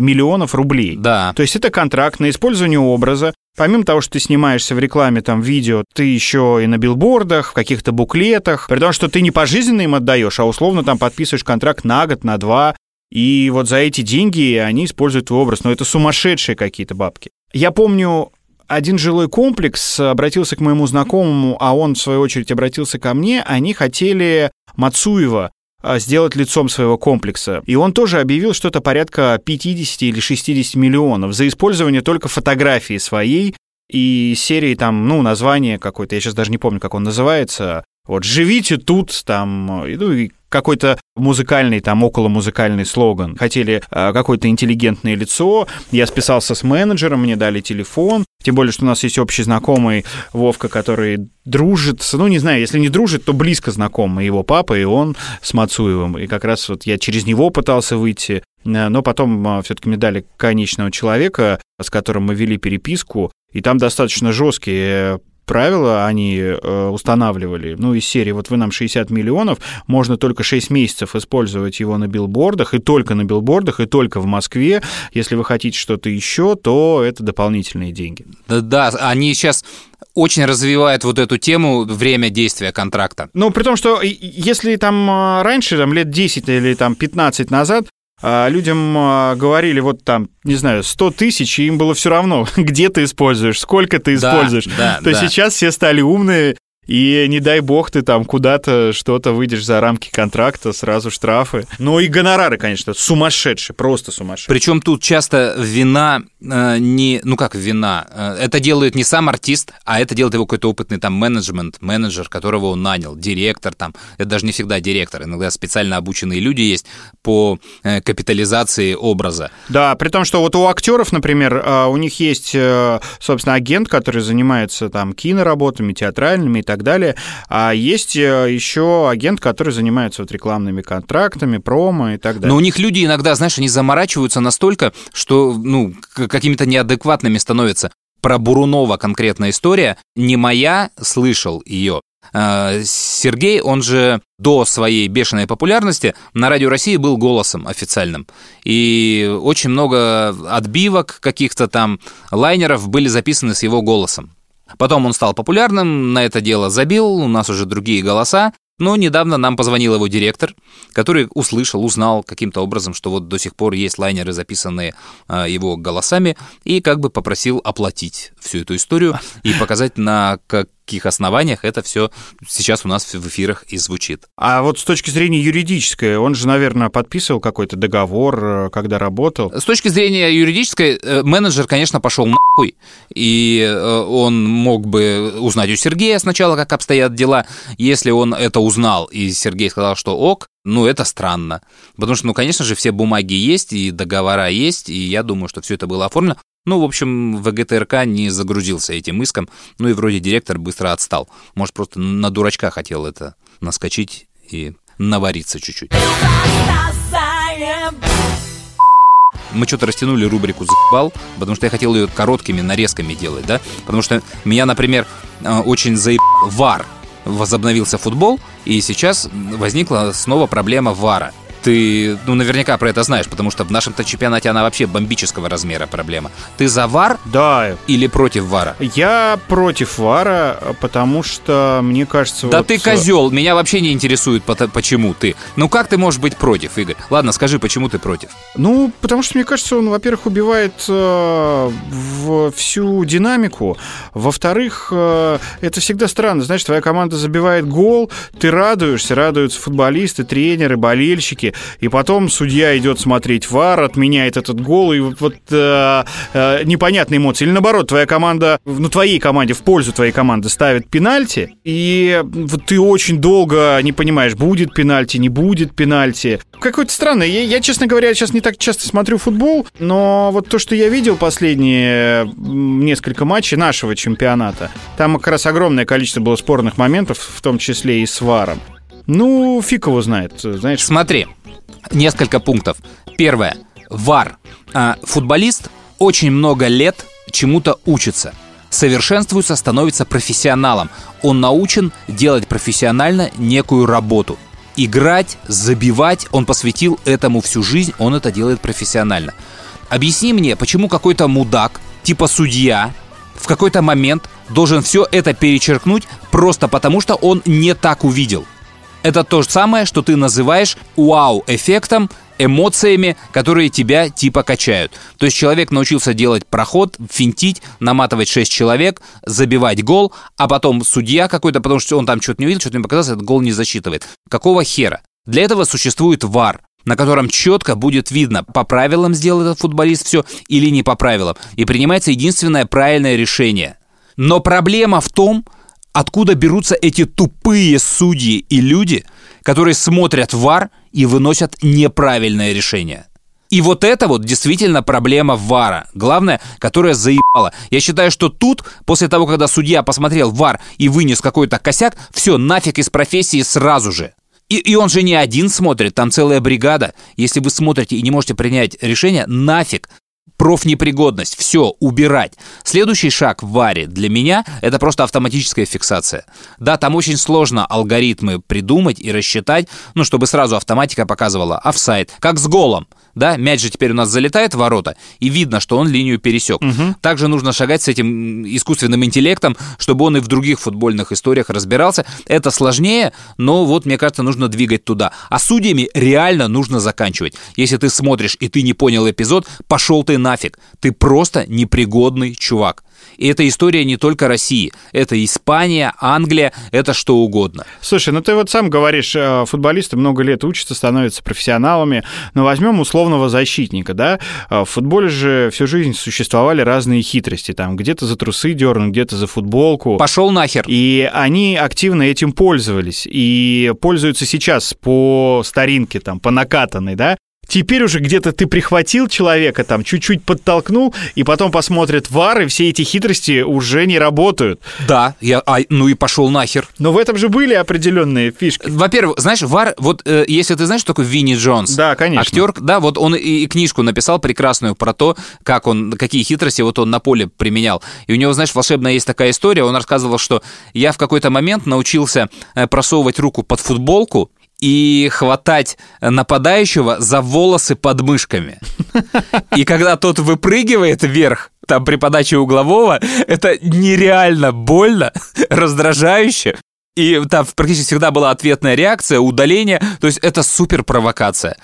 миллионов рублей. Да. То есть это контракт на использование образа. Помимо того, что ты снимаешься в рекламе, там, видео, ты еще и на билбордах, в каких-то буклетах. При том, что ты не пожизненно им отдаешь, а условно там подписываешь контракт на год, на два. И вот за эти деньги они используют твой образ. Но это сумасшедшие какие-то бабки. Я помню... Один жилой комплекс обратился к моему знакомому, а он, в свою очередь, обратился ко мне. Они хотели Мацуева сделать лицом своего комплекса. И он тоже объявил что-то порядка 50 или 60 миллионов за использование только фотографии своей и серии там, ну, название какое-то, я сейчас даже не помню, как он называется. Вот «Живите тут», там, ну, и какой-то музыкальный, там, околомузыкальный слоган. Хотели какое-то интеллигентное лицо. Я списался с менеджером, мне дали телефон. Тем более, что у нас есть общий знакомый Вовка, который дружит, ну, не знаю, если не дружит, то близко знаком, и его папа, и он с Мацуевым. И как раз вот я через него пытался выйти, но потом все-таки мне дали конечного человека, с которым мы вели переписку, и там достаточно жесткие правила они устанавливали, ну, из серии «Вот вы нам 60 миллионов, можно только 6 месяцев использовать его на билбордах, и только в Москве. Если вы хотите что-то еще, то это дополнительные деньги». Да, они сейчас очень развивают вот эту тему время действия контракта. Ну, при том, что если там раньше, там, лет 10 или там 15 назад, людям говорили, вот там, не знаю, 100 тысяч, и им было все равно, где ты используешь, сколько ты используешь. Да, то да. Сейчас все стали умные, и не дай бог ты там куда-то что-то выйдешь за рамки контракта, сразу штрафы. Ну и гонорары, конечно, сумасшедшие, просто сумасшедшие. Причем тут часто вина не... Ну как вина? Это делает не сам артист, а это делает его какой-то опытный там менеджер, которого он нанял, директор там. Это даже не всегда директор, иногда специально обученные люди есть по капитализации образа. Да, при том, что вот у актеров, например, у них есть, собственно, агент, который занимается там киноработами, театральными и так далее. А есть еще агент, который занимается вот рекламными контрактами, промо и так далее. Но у них люди иногда, знаешь, они заморачиваются настолько, что, ну, какими-то неадекватными становятся. Про Бурунова конкретная история. Не моя, слышал ее. Сергей, он же до своей бешеной популярности на Радио России был голосом официальным. И очень много отбивок каких-то там лайнеров были записаны с его голосом. Потом он стал популярным, на это дело забил, у нас уже другие голоса. Но недавно нам позвонил его директор, который услышал, узнал каким-то образом, что вот до сих пор есть лайнеры, записанные его голосами, и как бы попросил оплатить всю эту историю и показать, на каких основаниях это все сейчас у нас в эфирах и звучит. А вот с точки зрения юридической, он же, наверное, подписывал какой-то договор, когда работал. С точки зрения юридической, менеджер, конечно, пошел нахуй, и он мог бы узнать у Сергея сначала, как обстоят дела, если он это узнал, и Сергей сказал, что ок, ну, это странно. Потому что, ну, конечно же, все бумаги есть, и договора есть, и я думаю, что все это было оформлено. Ну, в общем, ВГТРК не загрузился этим иском, ну, и вроде директор быстро отстал. Может, просто на дурачка хотел это наскочить и навариться чуть-чуть. Мы что-то растянули рубрику «Заебал», потому что я хотел ее короткими нарезками делать, да? Потому что меня, например, очень заебал ВАР. возобновился футбол, и сейчас возникла снова проблема ВАРа. Ты, наверняка про это знаешь, потому что в нашем-то чемпионате она вообще бомбического размера проблема. Ты за ВАР? Да. Или против ВАРа? Я против ВАРа, потому что, мне кажется... Да вот... ты козел, меня вообще не интересует, почему ты. Как ты можешь быть против, Игорь? Ладно, скажи, почему ты против? Потому что, мне кажется, он, во-первых, убивает всю динамику. Во-вторых, это всегда странно. Знаешь, твоя команда забивает гол, ты радуешься, радуются футболисты, тренеры, болельщики. И потом судья идет смотреть ВАР, отменяет этот гол, и непонятные эмоции. Или наоборот, твоя команда, твоей команде, в пользу твоей команды ставит пенальти, и ты очень долго не понимаешь, будет пенальти, не будет пенальти. Какое-то странное. Я, честно говоря, сейчас не так часто смотрю футбол, но вот то, что я видел последние несколько матчей нашего чемпионата, там как раз огромное количество было спорных моментов, в том числе и с ВАРом. Фиг его знает, знаешь. Смотри, несколько пунктов. Первое. ВАР. Футболист очень много лет чему-то учится. Совершенствуется, становится профессионалом. Он научен делать профессионально некую работу. Играть, забивать. Он посвятил этому всю жизнь, он это делает профессионально. Объясни мне, почему какой-то мудак, типа судья, в какой-то момент должен все это перечеркнуть просто потому, что он не так увидел. Это то же самое, что ты называешь вау-эффектом, эмоциями, которые тебя типа качают. То есть человек научился делать проход, финтить, наматывать 6 человек, забивать гол, а потом судья какой-то, потому что он там что-то не увидел, что-то не показалось, этот гол не засчитывает. Какого хера? Для этого существует ВАР, на котором четко будет видно, по правилам сделал этот футболист все или не по правилам. И принимается единственное правильное решение. Но проблема в том... Откуда берутся эти тупые судьи и люди, которые смотрят ВАР и выносят неправильное решение? И вот это действительно проблема ВАРа. Главное, которая заебала. Я считаю, что тут, после того, когда судья посмотрел ВАР и вынес какой-то косяк, все, нафиг из профессии сразу же. И он же не один смотрит, там целая бригада. Если вы смотрите и не можете принять решение, нафиг. Профнепригодность. Все, убирать. Следующий шаг в ВАРе для меня – это просто автоматическая фиксация. Да, там очень сложно алгоритмы придумать и рассчитать, чтобы сразу автоматика показывала офсайд. Как с голом. Да, мяч же теперь у нас залетает в ворота, и видно, что он линию пересек. Угу. Также нужно шагать с этим искусственным интеллектом, чтобы он и в других футбольных историях разбирался. Это сложнее, но мне кажется, нужно двигать туда. А судьями реально нужно заканчивать. Если ты смотришь, и ты не понял эпизод, пошел ты нафиг. Ты просто непригодный чувак. И эта история не только России. Это Испания, Англия, это что угодно. Слушай, ты сам говоришь, футболисты много лет учатся, становятся профессионалами. Возьмем условного защитника, да? В футболе же всю жизнь существовали разные хитрости. Там где-то за трусы дернут, где-то за футболку. Пошел нахер. И они активно этим пользовались. И пользуются сейчас по старинке, по накатанной, да? Теперь уже где-то ты прихватил человека, чуть-чуть подтолкнул, и потом посмотрят ВАР, и все эти хитрости уже не работают. Да, и пошел нахер. Но в этом же были определенные фишки. Во-первых, знаешь, ВАР, если ты знаешь, что такое Винни Джонс? Да, конечно. Актер, да, он и книжку написал прекрасную про то, как какие хитрости он на поле применял. И у него, знаешь, волшебная есть такая история, он рассказывал, что я в какой-то момент научился просовывать руку под футболку, и хватать нападающего за волосы подмышками. И когда тот выпрыгивает вверх, при подаче углового, это нереально больно, раздражающе. И там практически всегда была ответная реакция, удаление. То есть это супер провокация.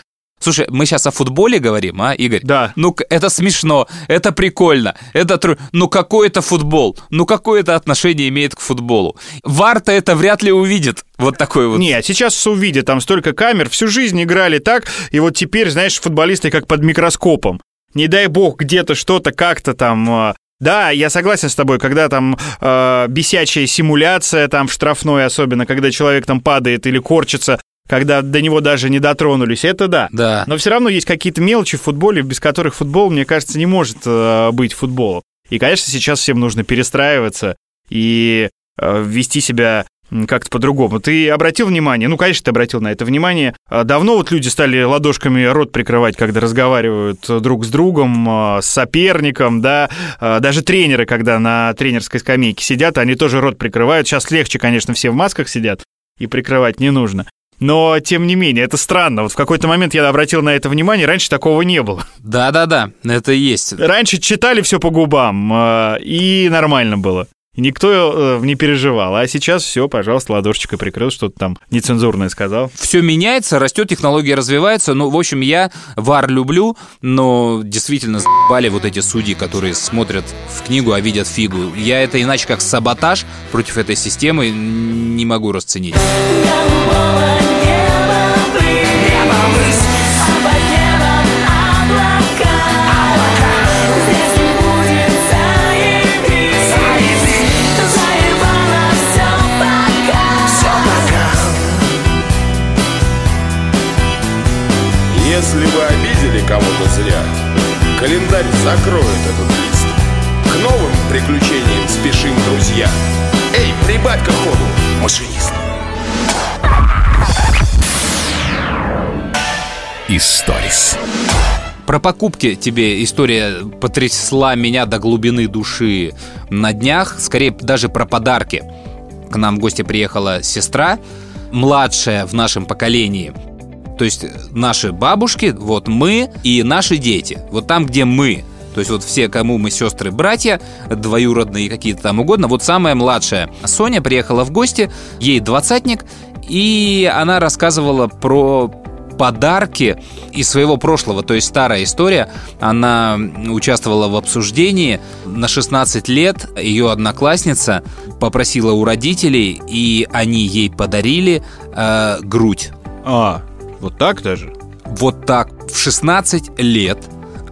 Слушай, мы сейчас о футболе говорим, Игорь? Да. Это смешно, это прикольно, это какой это футбол, какое это отношение имеет к футболу. ВАР-то это вряд ли увидит, такой. Не, сейчас увидит, там столько камер, всю жизнь играли так, и теперь, знаешь, футболисты как под микроскопом. Не дай бог где-то что-то как-то там... Да, я согласен с тобой, когда бесячая симуляция, в штрафной особенно, когда человек падает или корчится, когда до него даже не дотронулись, это да. Но все равно есть какие-то мелочи в футболе, без которых футбол, мне кажется, не может быть футболом. И, конечно, сейчас всем нужно перестраиваться и вести себя как-то по-другому. Ты обратил внимание, ну, конечно, ты обратил на это внимание, давно вот люди стали ладошками рот прикрывать, когда разговаривают друг с другом, с соперником, да, даже тренеры, когда на тренерской скамейке сидят, они тоже рот прикрывают. Сейчас легче, конечно, все в масках сидят, и прикрывать не нужно. Но, тем не менее, это странно. Вот в какой-то момент я обратил на это внимание, раньше такого не было. Да-да-да, это и есть. Раньше читали все по губам, и нормально было. Никто не переживал. А сейчас все, пожалуйста, ладошечкой прикрыл, что-то там нецензурное сказал. Все меняется, растет, технология развивается. Ну, в общем, я ВАР люблю, но действительно за***ли вот эти судьи, которые смотрят в книгу, а видят фигу. Я это иначе как саботаж против этой системы не могу расценить. Если вы обидели кого-то зря, календарь закроет этот лист. К новым приключениям спешим, друзья. Эй, прибавь-ка ходу, машинист. Историс. Про покупки тебе история потрясла меня до глубины души на днях. Скорее, даже про подарки. К нам в гости приехала сестра, младшая в нашем поколении. То есть наши бабушки, вот мы и наши дети. Вот там, где мы. То есть вот все, кому мы сестры, братья, двоюродные какие-то там угодно. Вот самая младшая Соня приехала в гости, ей 20-ник, и она рассказывала про подарки из своего прошлого. То есть старая история. Она участвовала в обсуждении. На 16 лет ее одноклассница попросила у родителей, и они ей подарили грудь. Вот так даже? Вот так. В 16 лет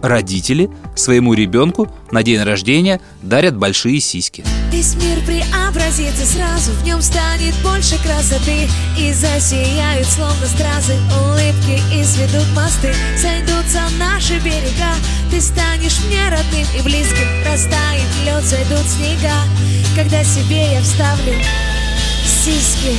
родители своему ребенку на день рождения дарят большие сиськи. Весь мир преобразится сразу, в нем станет больше красоты. И засияют словно стразы улыбки, и сведут мосты. Сойдутся наши берега, ты станешь мне родным и близким. Растает лед, сойдут снега, когда себе я вставлю сиськи.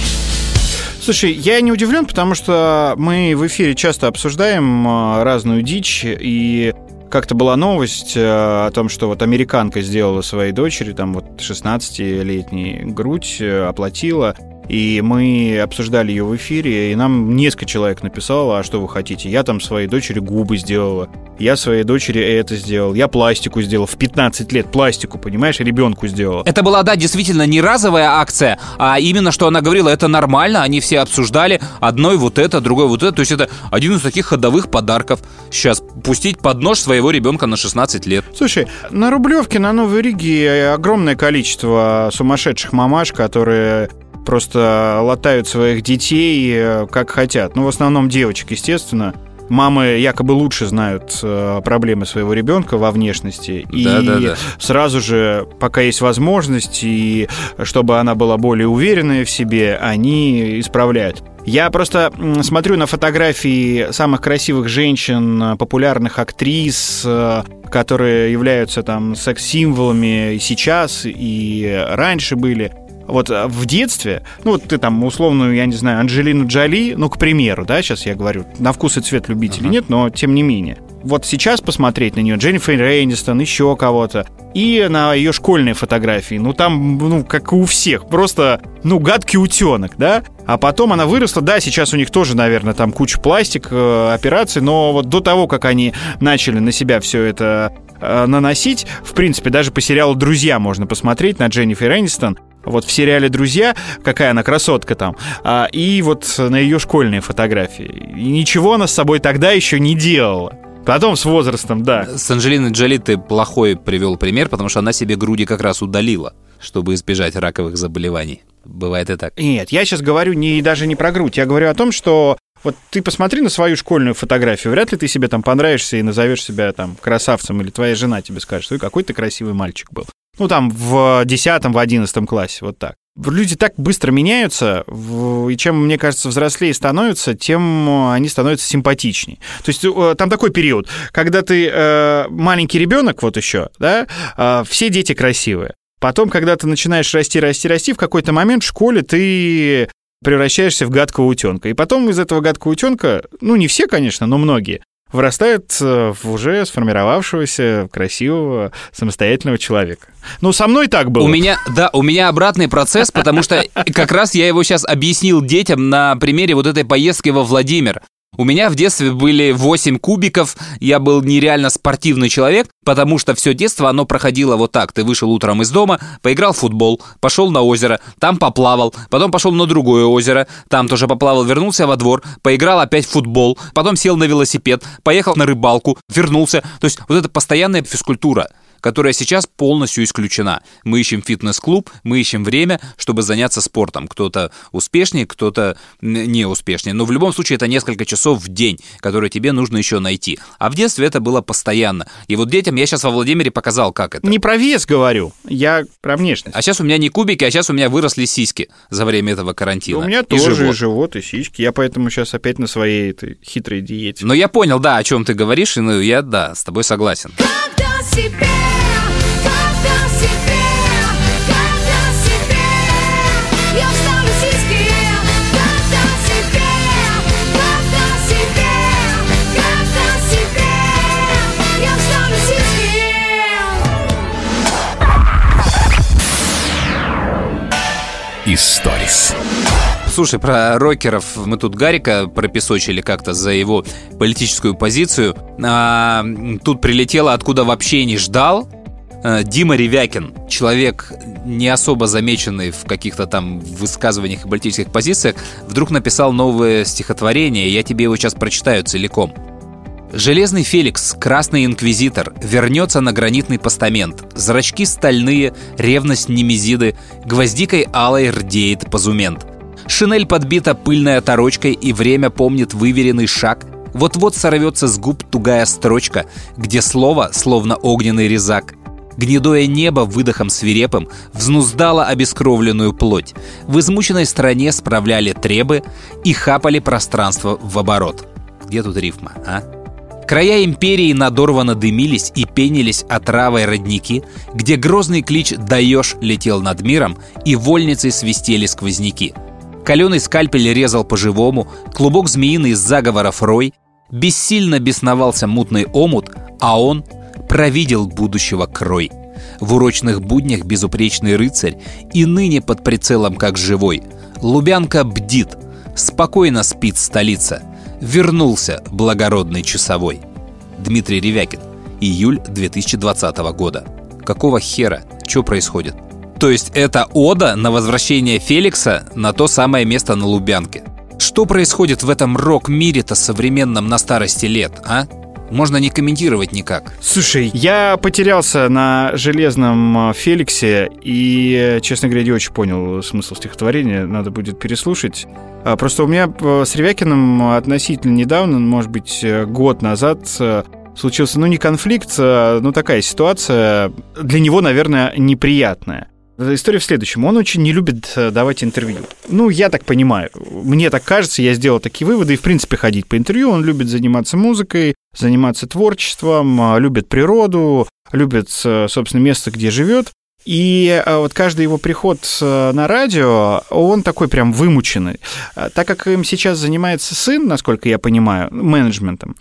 Слушай, я не удивлен, потому что мы в эфире часто обсуждаем разную дичь, и как-то была новость о том, что вот американка сделала своей дочери, там вот 16-летней грудь, оплатила, и мы обсуждали ее в эфире, и нам несколько человек написало, а что вы хотите, я там своей дочери губы сделала, я своей дочери это сделал, я пластику сделал, в 15 лет пластику, понимаешь, ребенку сделал. Это была, да, действительно не разовая акция, а именно, что она говорила, это нормально, они все обсуждали, одной вот это, другой вот это, то есть это один из таких ходовых подарков. Сейчас пустить под нож своего ребенка на 16 лет. Слушай, на Рублевке, на Новой Риге огромное количество сумасшедших мамаш, которые... просто латают своих детей как хотят. Ну, в основном девочек, естественно. Мамы якобы лучше знают проблемы своего ребенка во внешности. Да, и да. Сразу же, пока есть возможность, и чтобы она была более уверенная в себе, они исправляют. Я просто смотрю на фотографии самых красивых женщин, популярных актрис, которые являются там секс-символами и сейчас, и раньше были. Вот в детстве, ну вот ты там условную, я не знаю, Анджелину Джоли, ну, к примеру, да, сейчас я говорю, на вкус и цвет любителей нет, но тем не менее. Вот сейчас посмотреть на нее, Дженнифер Эннистон, еще кого-то, и на ее школьные фотографии, ну там, ну, как и у всех, просто, ну, гадкий утенок, да. А потом она выросла, да, сейчас у них тоже, наверное, там куча пластик, операций, но вот до того, как они начали на себя все это наносить, в принципе, даже по сериалу «Друзья» можно посмотреть на Дженнифер Эннистон. Вот в сериале «Друзья», какая она красотка там, и вот на ее школьные фотографии. И ничего она с собой тогда еще не делала. Потом с возрастом, да. С Анджелиной Джоли ты плохой привел пример, потому что она себе груди как раз удалила, чтобы избежать раковых заболеваний. Бывает и так. Нет, я сейчас говорю даже не про грудь. Я говорю о том, что вот ты посмотри на свою школьную фотографию. Вряд ли ты себе там понравишься и назовешь себя там красавцем, или твоя жена тебе скажет, ой, какой ты красивый мальчик был. Ну, там, в 10-м, в 11-м классе, вот так. Люди так быстро меняются, и чем, мне кажется, взрослее становятся, тем они становятся симпатичнее. То есть там такой период, когда ты маленький ребенок, вот еще, да, все дети красивые. Потом, когда ты начинаешь расти, в какой-то момент в школе ты превращаешься в гадкого утенка. И потом из этого гадкого утенка, ну не все, конечно, но многие, вырастает в уже сформировавшегося, красивого, самостоятельного человека. Ну, со мной так было. У меня обратный процесс, потому что как раз я его сейчас объяснил детям на примере вот этой поездки во Владимир. У меня в детстве были 8 кубиков, я был нереально спортивный человек, потому что все детство оно проходило вот так. Ты вышел утром из дома, поиграл в футбол, пошел на озеро, там поплавал, потом пошел на другое озеро, там тоже поплавал, вернулся во двор, поиграл опять в футбол, потом сел на велосипед, поехал на рыбалку, вернулся. То есть вот это постоянная физкультура, которая сейчас полностью исключена. Мы ищем фитнес-клуб, мы ищем время, чтобы заняться спортом. Кто-то успешнее, кто-то не успешнее. Но в любом случае это несколько часов в день, которые тебе нужно еще найти. А в детстве это было постоянно. И вот детям я сейчас во Владимире показал, как это. Не про вес говорю, я про внешность. А сейчас у меня не кубики, а сейчас у меня выросли сиськи за время этого карантина. У меня тоже живот и сиськи. Я поэтому сейчас опять на своей этой хитрой диете. Но я понял, да, о чем ты говоришь, и ну, я, да, с тобой согласен. Историс. Слушай, про рокеров мы тут Гарика пропесочили как-то за его политическую позицию. А тут прилетело, откуда вообще не ждал. Дима Ревякин, человек, не особо замеченный в каких-то там высказываниях и политических позициях, вдруг написал новое стихотворение. Я тебе его сейчас прочитаю целиком. «Железный Феликс, красный инквизитор, вернется на гранитный постамент. Зрачки стальные, ревность немезиды, гвоздикой алой рдеет позумент. Шинель подбита пыльной оторочкой, и время помнит выверенный шаг. Вот-вот сорвется с губ тугая строчка, где слово, словно огненный резак. Гнедое небо выдохом свирепым взнуздало обескровленную плоть. В измученной стране справляли требы и хапали пространство в оборот». Где тут рифма, а? Края империи надорвано дымились и пенились отравой родники, где грозный клич «даешь» летел над миром, и вольницей свистели сквозняки. Каленый скальпель резал по-живому, клубок змеиный из заговоров рой, бессильно бесновался мутный омут, а он провидел будущего крой. В урочных буднях безупречный рыцарь, и ныне под прицелом как живой. Лубянка бдит, спокойно спит столица. Вернулся благородный часовой. Дмитрий Ревякин. Июль 2020 года. Какого хера? Что происходит? То есть это ода на возвращение Феликса на то самое место на Лубянке. Что происходит в этом рок-мире-то современном на старости лет, а? Можно не комментировать никак. Слушай, я потерялся на «Железном Феликсе», и, честно говоря, не очень понял смысл стихотворения. Надо будет переслушать. Просто у меня с Ревякиным относительно недавно, может быть, год назад, случился, ну, не конфликт, но такая ситуация для него, наверное, неприятная. История в следующем. Он очень не любит давать интервью. Ну, я так понимаю. Мне так кажется, я сделал такие выводы. И, в принципе, ходить по интервью. Он любит заниматься музыкой, заниматься творчеством, любит природу, любит, собственно, место, где живет. И вот каждый его приход на радио, он такой прям вымученный. Так как им сейчас занимается сын, насколько я понимаю, менеджментом,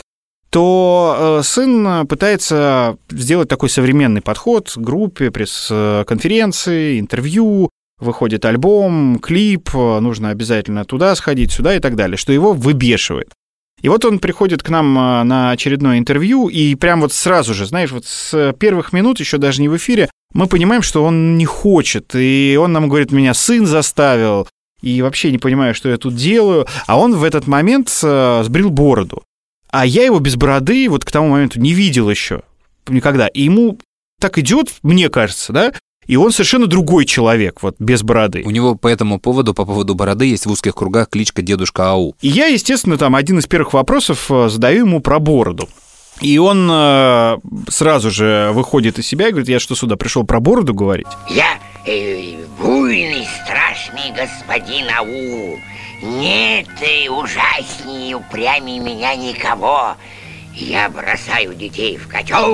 то сын пытается сделать такой современный подход к группе, пресс-конференции, интервью, выходит альбом, клип, нужно обязательно туда сходить, сюда и так далее, что его выбешивает. И вот он приходит к нам на очередное интервью, и прям вот сразу же, знаешь, вот с первых минут, еще даже не в эфире, мы понимаем, что он не хочет, и он нам говорит: «Меня сын заставил, и вообще не понимаю, что я тут делаю». А он в этот момент сбрил бороду. А я его без бороды вот к тому моменту не видел еще никогда. И ему так идет, мне кажется, да? И он совершенно другой человек, вот без бороды. У него по этому поводу, по поводу бороды, есть в узких кругах кличка «Дедушка Ау». И я, естественно, там один из первых вопросов задаю ему про бороду. И он сразу же выходит из себя и говорит: «Я что, сюда пришел про бороду говорить?» «Я буйный, страшный господин Ау. Нет, ужаснее, упрямее меня никого. Я бросаю детей в котел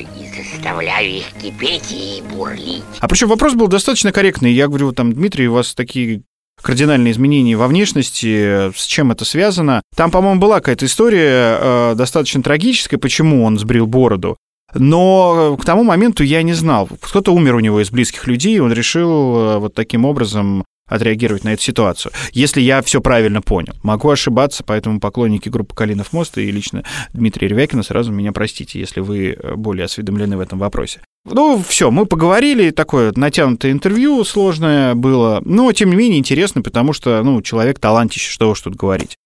и заставляю их кипеть и бурлить. А причем вопрос был достаточно корректный. Я говорю, там, Дмитрий, у вас такие кардинальные изменения во внешности, с чем это связано? Там, по-моему, была какая-то история достаточно трагическая, почему он сбрил бороду. Но к тому моменту я не знал. Кто-то умер у него из близких людей, и он решил вот таким образом отреагировать на эту ситуацию, если я все правильно понял. Могу ошибаться, поэтому поклонники группы «Калинов мост» и лично Дмитрия Ревякина сразу меня простите, если вы более осведомлены в этом вопросе. Ну, все, мы поговорили, такое натянутое интервью сложное было, но, тем не менее, интересно, потому что, ну, человек талантище, что уж тут говорить.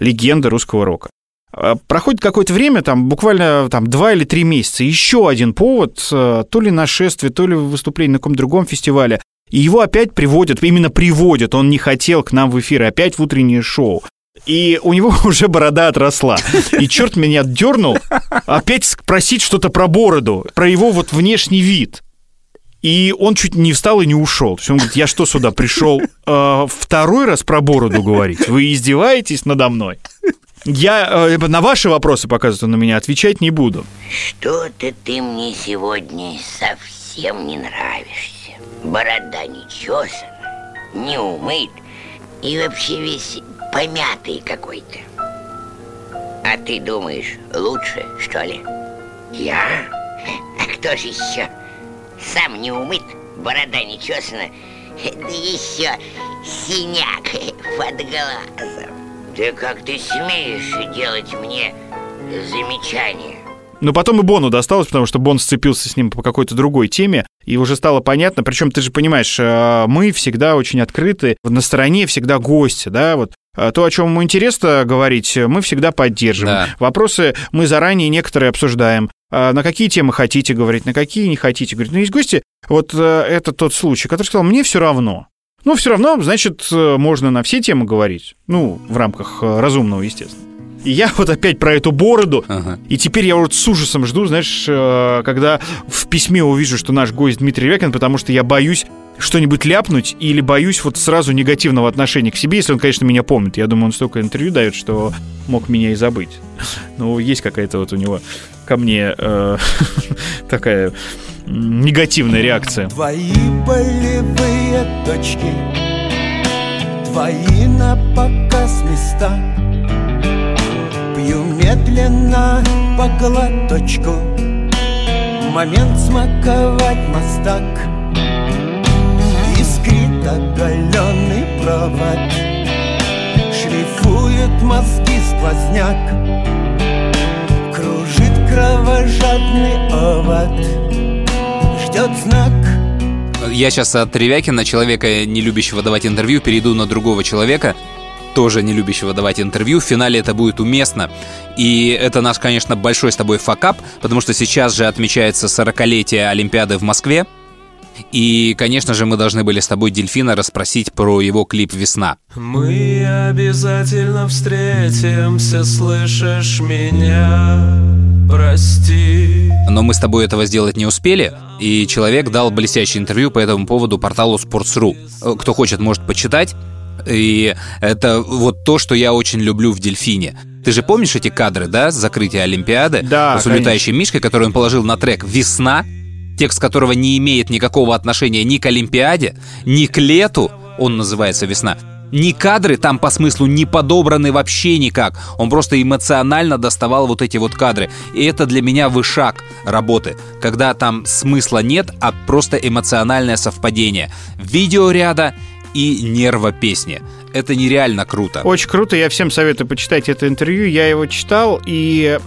Легенда русского рока. Проходит какое-то время, там, буквально там, 2 или 3 месяца, еще один повод, то ли нашествие, то ли выступление на каком-то другом фестивале. И его опять приводят, именно приводят, он не хотел к нам в эфир, опять в утреннее шоу. И у него уже борода отросла. И черт меня дернул опять спросить что-то про бороду, про его вот внешний вид. И он чуть не встал и не ушел. То есть он говорит, я что сюда пришел второй раз про бороду говорить? Вы издеваетесь надо мной? Я на ваши вопросы, показывают на меня, отвечать не буду. Что-то ты мне сегодня совсем не нравишься. Борода не чесана, не умыт и вообще весь помятый какой-то. А ты думаешь, лучше, что ли? Я? А кто же еще? Сам не умыт, борода не чесана, да еще синяк под глазом. Да как ты смеешь делать мне замечания? Но потом и Бону досталось, потому что Бон сцепился с ним по какой-то другой теме, и уже стало понятно. Причем, ты же понимаешь, мы всегда очень открыты, на стороне всегда гости, да, вот. То, о чем ему интересно говорить, мы всегда поддерживаем. Да. Вопросы мы заранее некоторые обсуждаем. На какие темы хотите говорить, на какие не хотите говорить. Но есть гости, вот это тот случай, который сказал, мне все равно. Ну, все равно, значит, можно на все темы говорить. Ну, в рамках разумного, естественно. И я вот опять про эту бороду, ага. И теперь я вот с ужасом жду, знаешь, когда в письме увижу, что наш гость Дмитрий Ревякин, потому что я боюсь что-нибудь ляпнуть или боюсь вот сразу негативного отношения к себе, если он, конечно, меня помнит. Я думаю, он столько интервью дает, что мог меня и забыть. Но есть какая-то вот у него ко мне такая негативная реакция. Твои болевые точки, твои на показ места. Медленно по глоточку, момент смаковать мостак. Искрит оголенный провод, шлифует мозги сквозняк. Кружит кровожадный овод, ждет знак. Я сейчас от Ревякина, человека, не любящего давать интервью, перейду на другого человека, тоже не любящего давать интервью. В финале это будет уместно. И это наш, конечно, большой с тобой факап, потому что сейчас же отмечается 40-летие Олимпиады в Москве. И, конечно же, мы должны были с тобой Дельфина расспросить про его клип «Весна». Мы обязательно встретимся, слышишь меня? Прости. Но мы с тобой этого сделать не успели, и человек дал блестящее интервью по этому поводу порталу Sports.ru. Кто хочет, может почитать. И это вот то, что я очень люблю в «Дельфине». Ты же помнишь эти кадры, да, с закрытия Олимпиады? Да, с улетающей мишкой, который он положил на трек «Весна», текст которого не имеет никакого отношения ни к Олимпиаде, ни к лету, он называется «Весна». Ни кадры там по смыслу не подобраны вообще никак. Он просто эмоционально доставал вот эти вот кадры. И это для меня вышаг работы, когда там смысла нет, а просто эмоциональное совпадение видеоряда и нерва песни. Это нереально круто. Очень круто, я всем советую почитать это интервью. Я его читал, и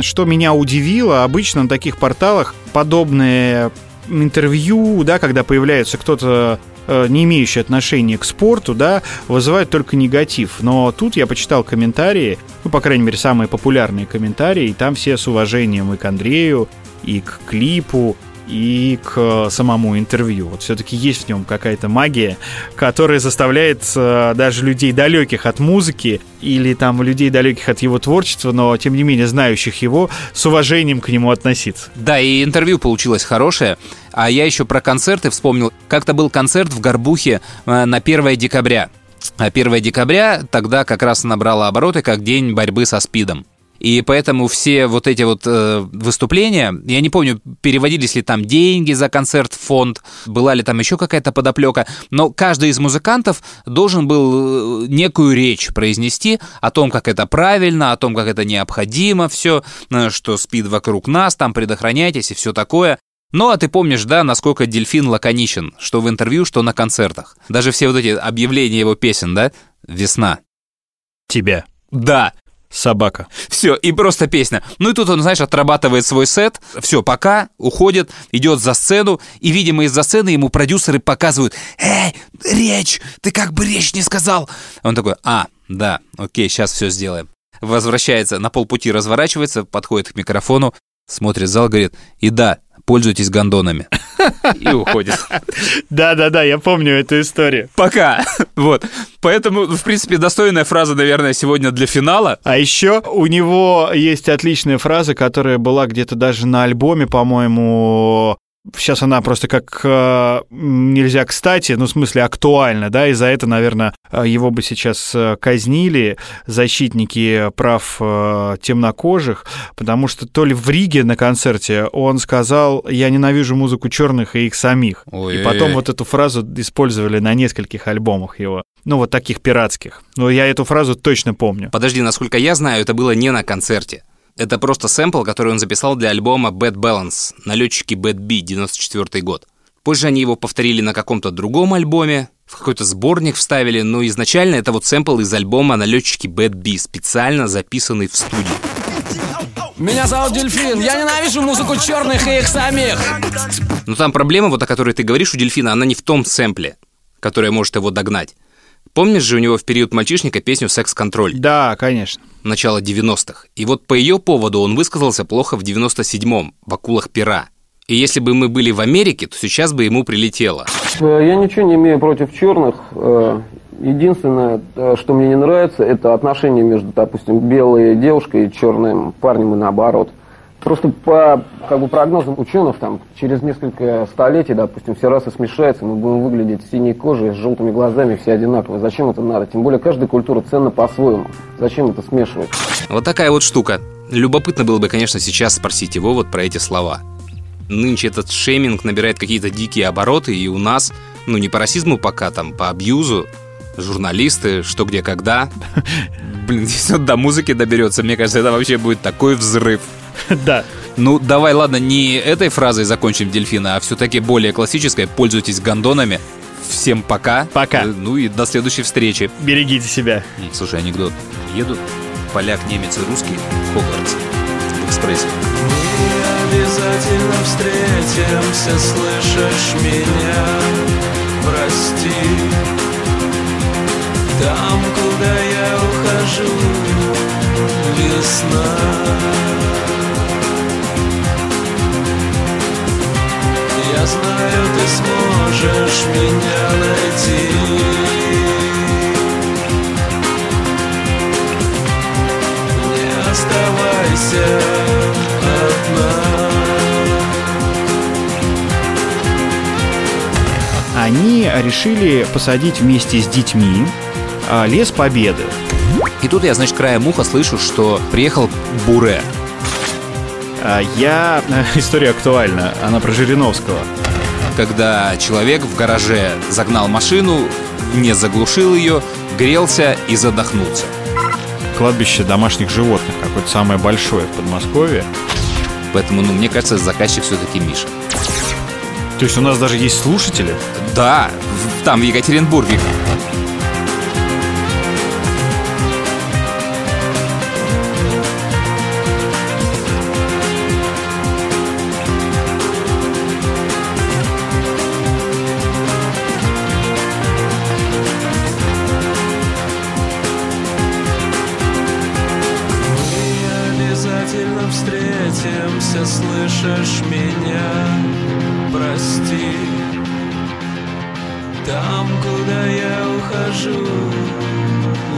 что меня удивило, обычно на таких порталах подобные интервью, да, когда появляется кто-то, не имеющий отношения к спорту, да, вызывает только негатив. Но тут я почитал комментарии, ну, по крайней мере, самые популярные комментарии, и там все с уважением и к Андрею, и к клипу, и к самому интервью. Вот все-таки есть в нем какая-то магия, которая заставляет даже людей, далеких от музыки или там людей, далеких от его творчества, но тем не менее знающих его, с уважением к нему относиться. Да, и интервью получилось хорошее. А я еще про концерты вспомнил. Как-то был концерт в Горбухе на 1 декабря. А 1 декабря тогда как раз набрало обороты как день борьбы со СПИДом. И поэтому все вот эти вот выступления, я не помню, переводились ли там деньги за концерт в фонд, была ли там еще какая-то подоплека, но каждый из музыкантов должен был некую речь произнести о том, как это правильно, о том, как это необходимо все, что спит вокруг нас, там предохраняйтесь и все такое. Ну, а ты помнишь, да, насколько Дельфин лаконичен, что в интервью, что на концертах. Даже все вот эти объявления его песен, да? «Весна». «Тебя». Да. «Собака». Все, и просто песня. Ну и тут он, знаешь, отрабатывает свой сет, все, пока, уходит, идет за сцену, и, видимо, из-за сцены ему продюсеры показывают: «Эй, речь, ты как бы речь не сказал». Он такой: «А, да, окей, сейчас все сделаем». Возвращается, на полпути разворачивается, подходит к микрофону, смотрит в зал, говорит: «И да, пользуйтесь гондонами». И уходит. Да-да-да, я помню эту историю. Пока. Вот. Поэтому, в принципе, достойная фраза, наверное, сегодня для финала. А еще у него есть отличная фраза, которая была где-то даже на альбоме, по-моему. Сейчас она просто как нельзя кстати, ну, в смысле, актуальна, да, и за это, наверное, его бы сейчас казнили защитники прав темнокожих, потому что то ли в Риге на концерте он сказал: «Я ненавижу музыку черных и их самих». Ой-ой-ой. И потом вот эту фразу использовали на нескольких альбомах его. Ну, вот таких пиратских. Но я эту фразу точно помню. Подожди, насколько я знаю, это было не на концерте. Это просто сэмпл, который он записал для альбома Bad Balance, «Налетчики Bad B», 94 год. Позже они его повторили на каком-то другом альбоме, в какой-то сборник вставили, но изначально это вот сэмпл из альбома «Налетчики Bad B», специально записанный в студии. Меня зовут Дельфин, я ненавижу музыку черных и их самих. Но там проблема, вот о которой ты говоришь, у Дельфина, она не в том сэмпле, которая может его догнать. Помнишь же у него в период мальчишника песню «Секс-контроль»? Да, конечно. Начало 90-х. И вот по ее поводу он высказался плохо в 97-м, в «Акулах пера». И если бы мы были в Америке, то сейчас бы ему прилетело. Я ничего не имею против черных. Единственное, что мне не нравится, это отношения между, допустим, белой девушкой и черным парнем и наоборот. Просто по прогнозам ученых, там, через несколько столетий, допустим, все расы смешаются, мы будем выглядеть с синей кожей, с желтыми глазами, все одинаковые. Зачем это надо? Тем более, каждая культура ценна по-своему. Зачем это смешивать? Вот такая вот штука. Любопытно было бы, конечно, сейчас спросить его вот про эти слова. Нынче этот шейминг набирает какие-то дикие обороты, и у нас, ну, не по расизму пока, там, по абьюзу, журналисты, что, где, когда. Блин, если он до музыки доберется, мне кажется, это вообще будет такой взрыв. Да. Ну, давай, ладно, не этой фразой закончим Дельфина, а все-таки более классической: «Пользуйтесь гондонами». Всем пока. Пока. Ну и до следующей встречи. Берегите себя. Слушай, анекдот. Едут поляк, немец и русский в Хогвартс в экспрессе. Мы обязательно встретимся, слышишь меня? Прости. Там, куда я ухожу, весна. Я знаю, ты сможешь меня найти. Не оставайся одна. Они решили посадить вместе с детьми лес Победы. И тут я, значит, краем уха слышу, что приехал Буре. История актуальна, она про Жириновского. Когда человек в гараже загнал машину, не заглушил ее, грелся и задохнулся. Кладбище домашних животных какое-то самое большое в Подмосковье. Поэтому, ну, мне кажется, заказчик все-таки Миша. То есть у нас даже есть слушатели? Да, там, в Екатеринбурге. Слышишь меня? Прости. Там, куда я ухожу,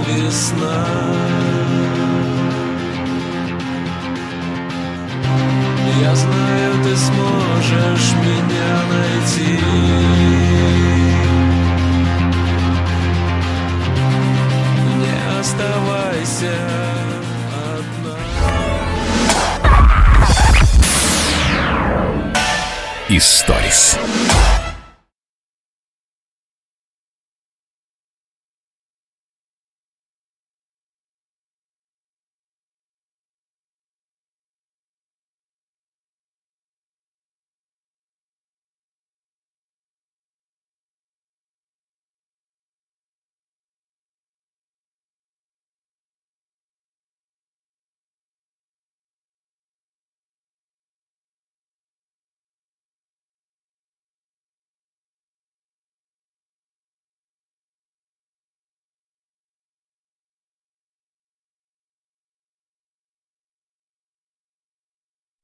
весна. Я знаю, ты сможешь меня найти. Не оставайся одна. Историс.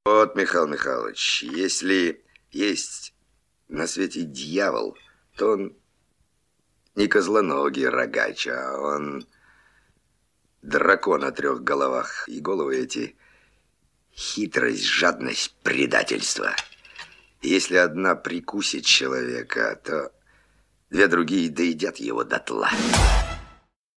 Вот, Михаил Михайлович, если есть на свете дьявол, то он не козлоногий рогач, а он дракон о трех головах. И головы эти хитрость, жадность, предательство. Если одна прикусит человека, то две другие доедят его дотла.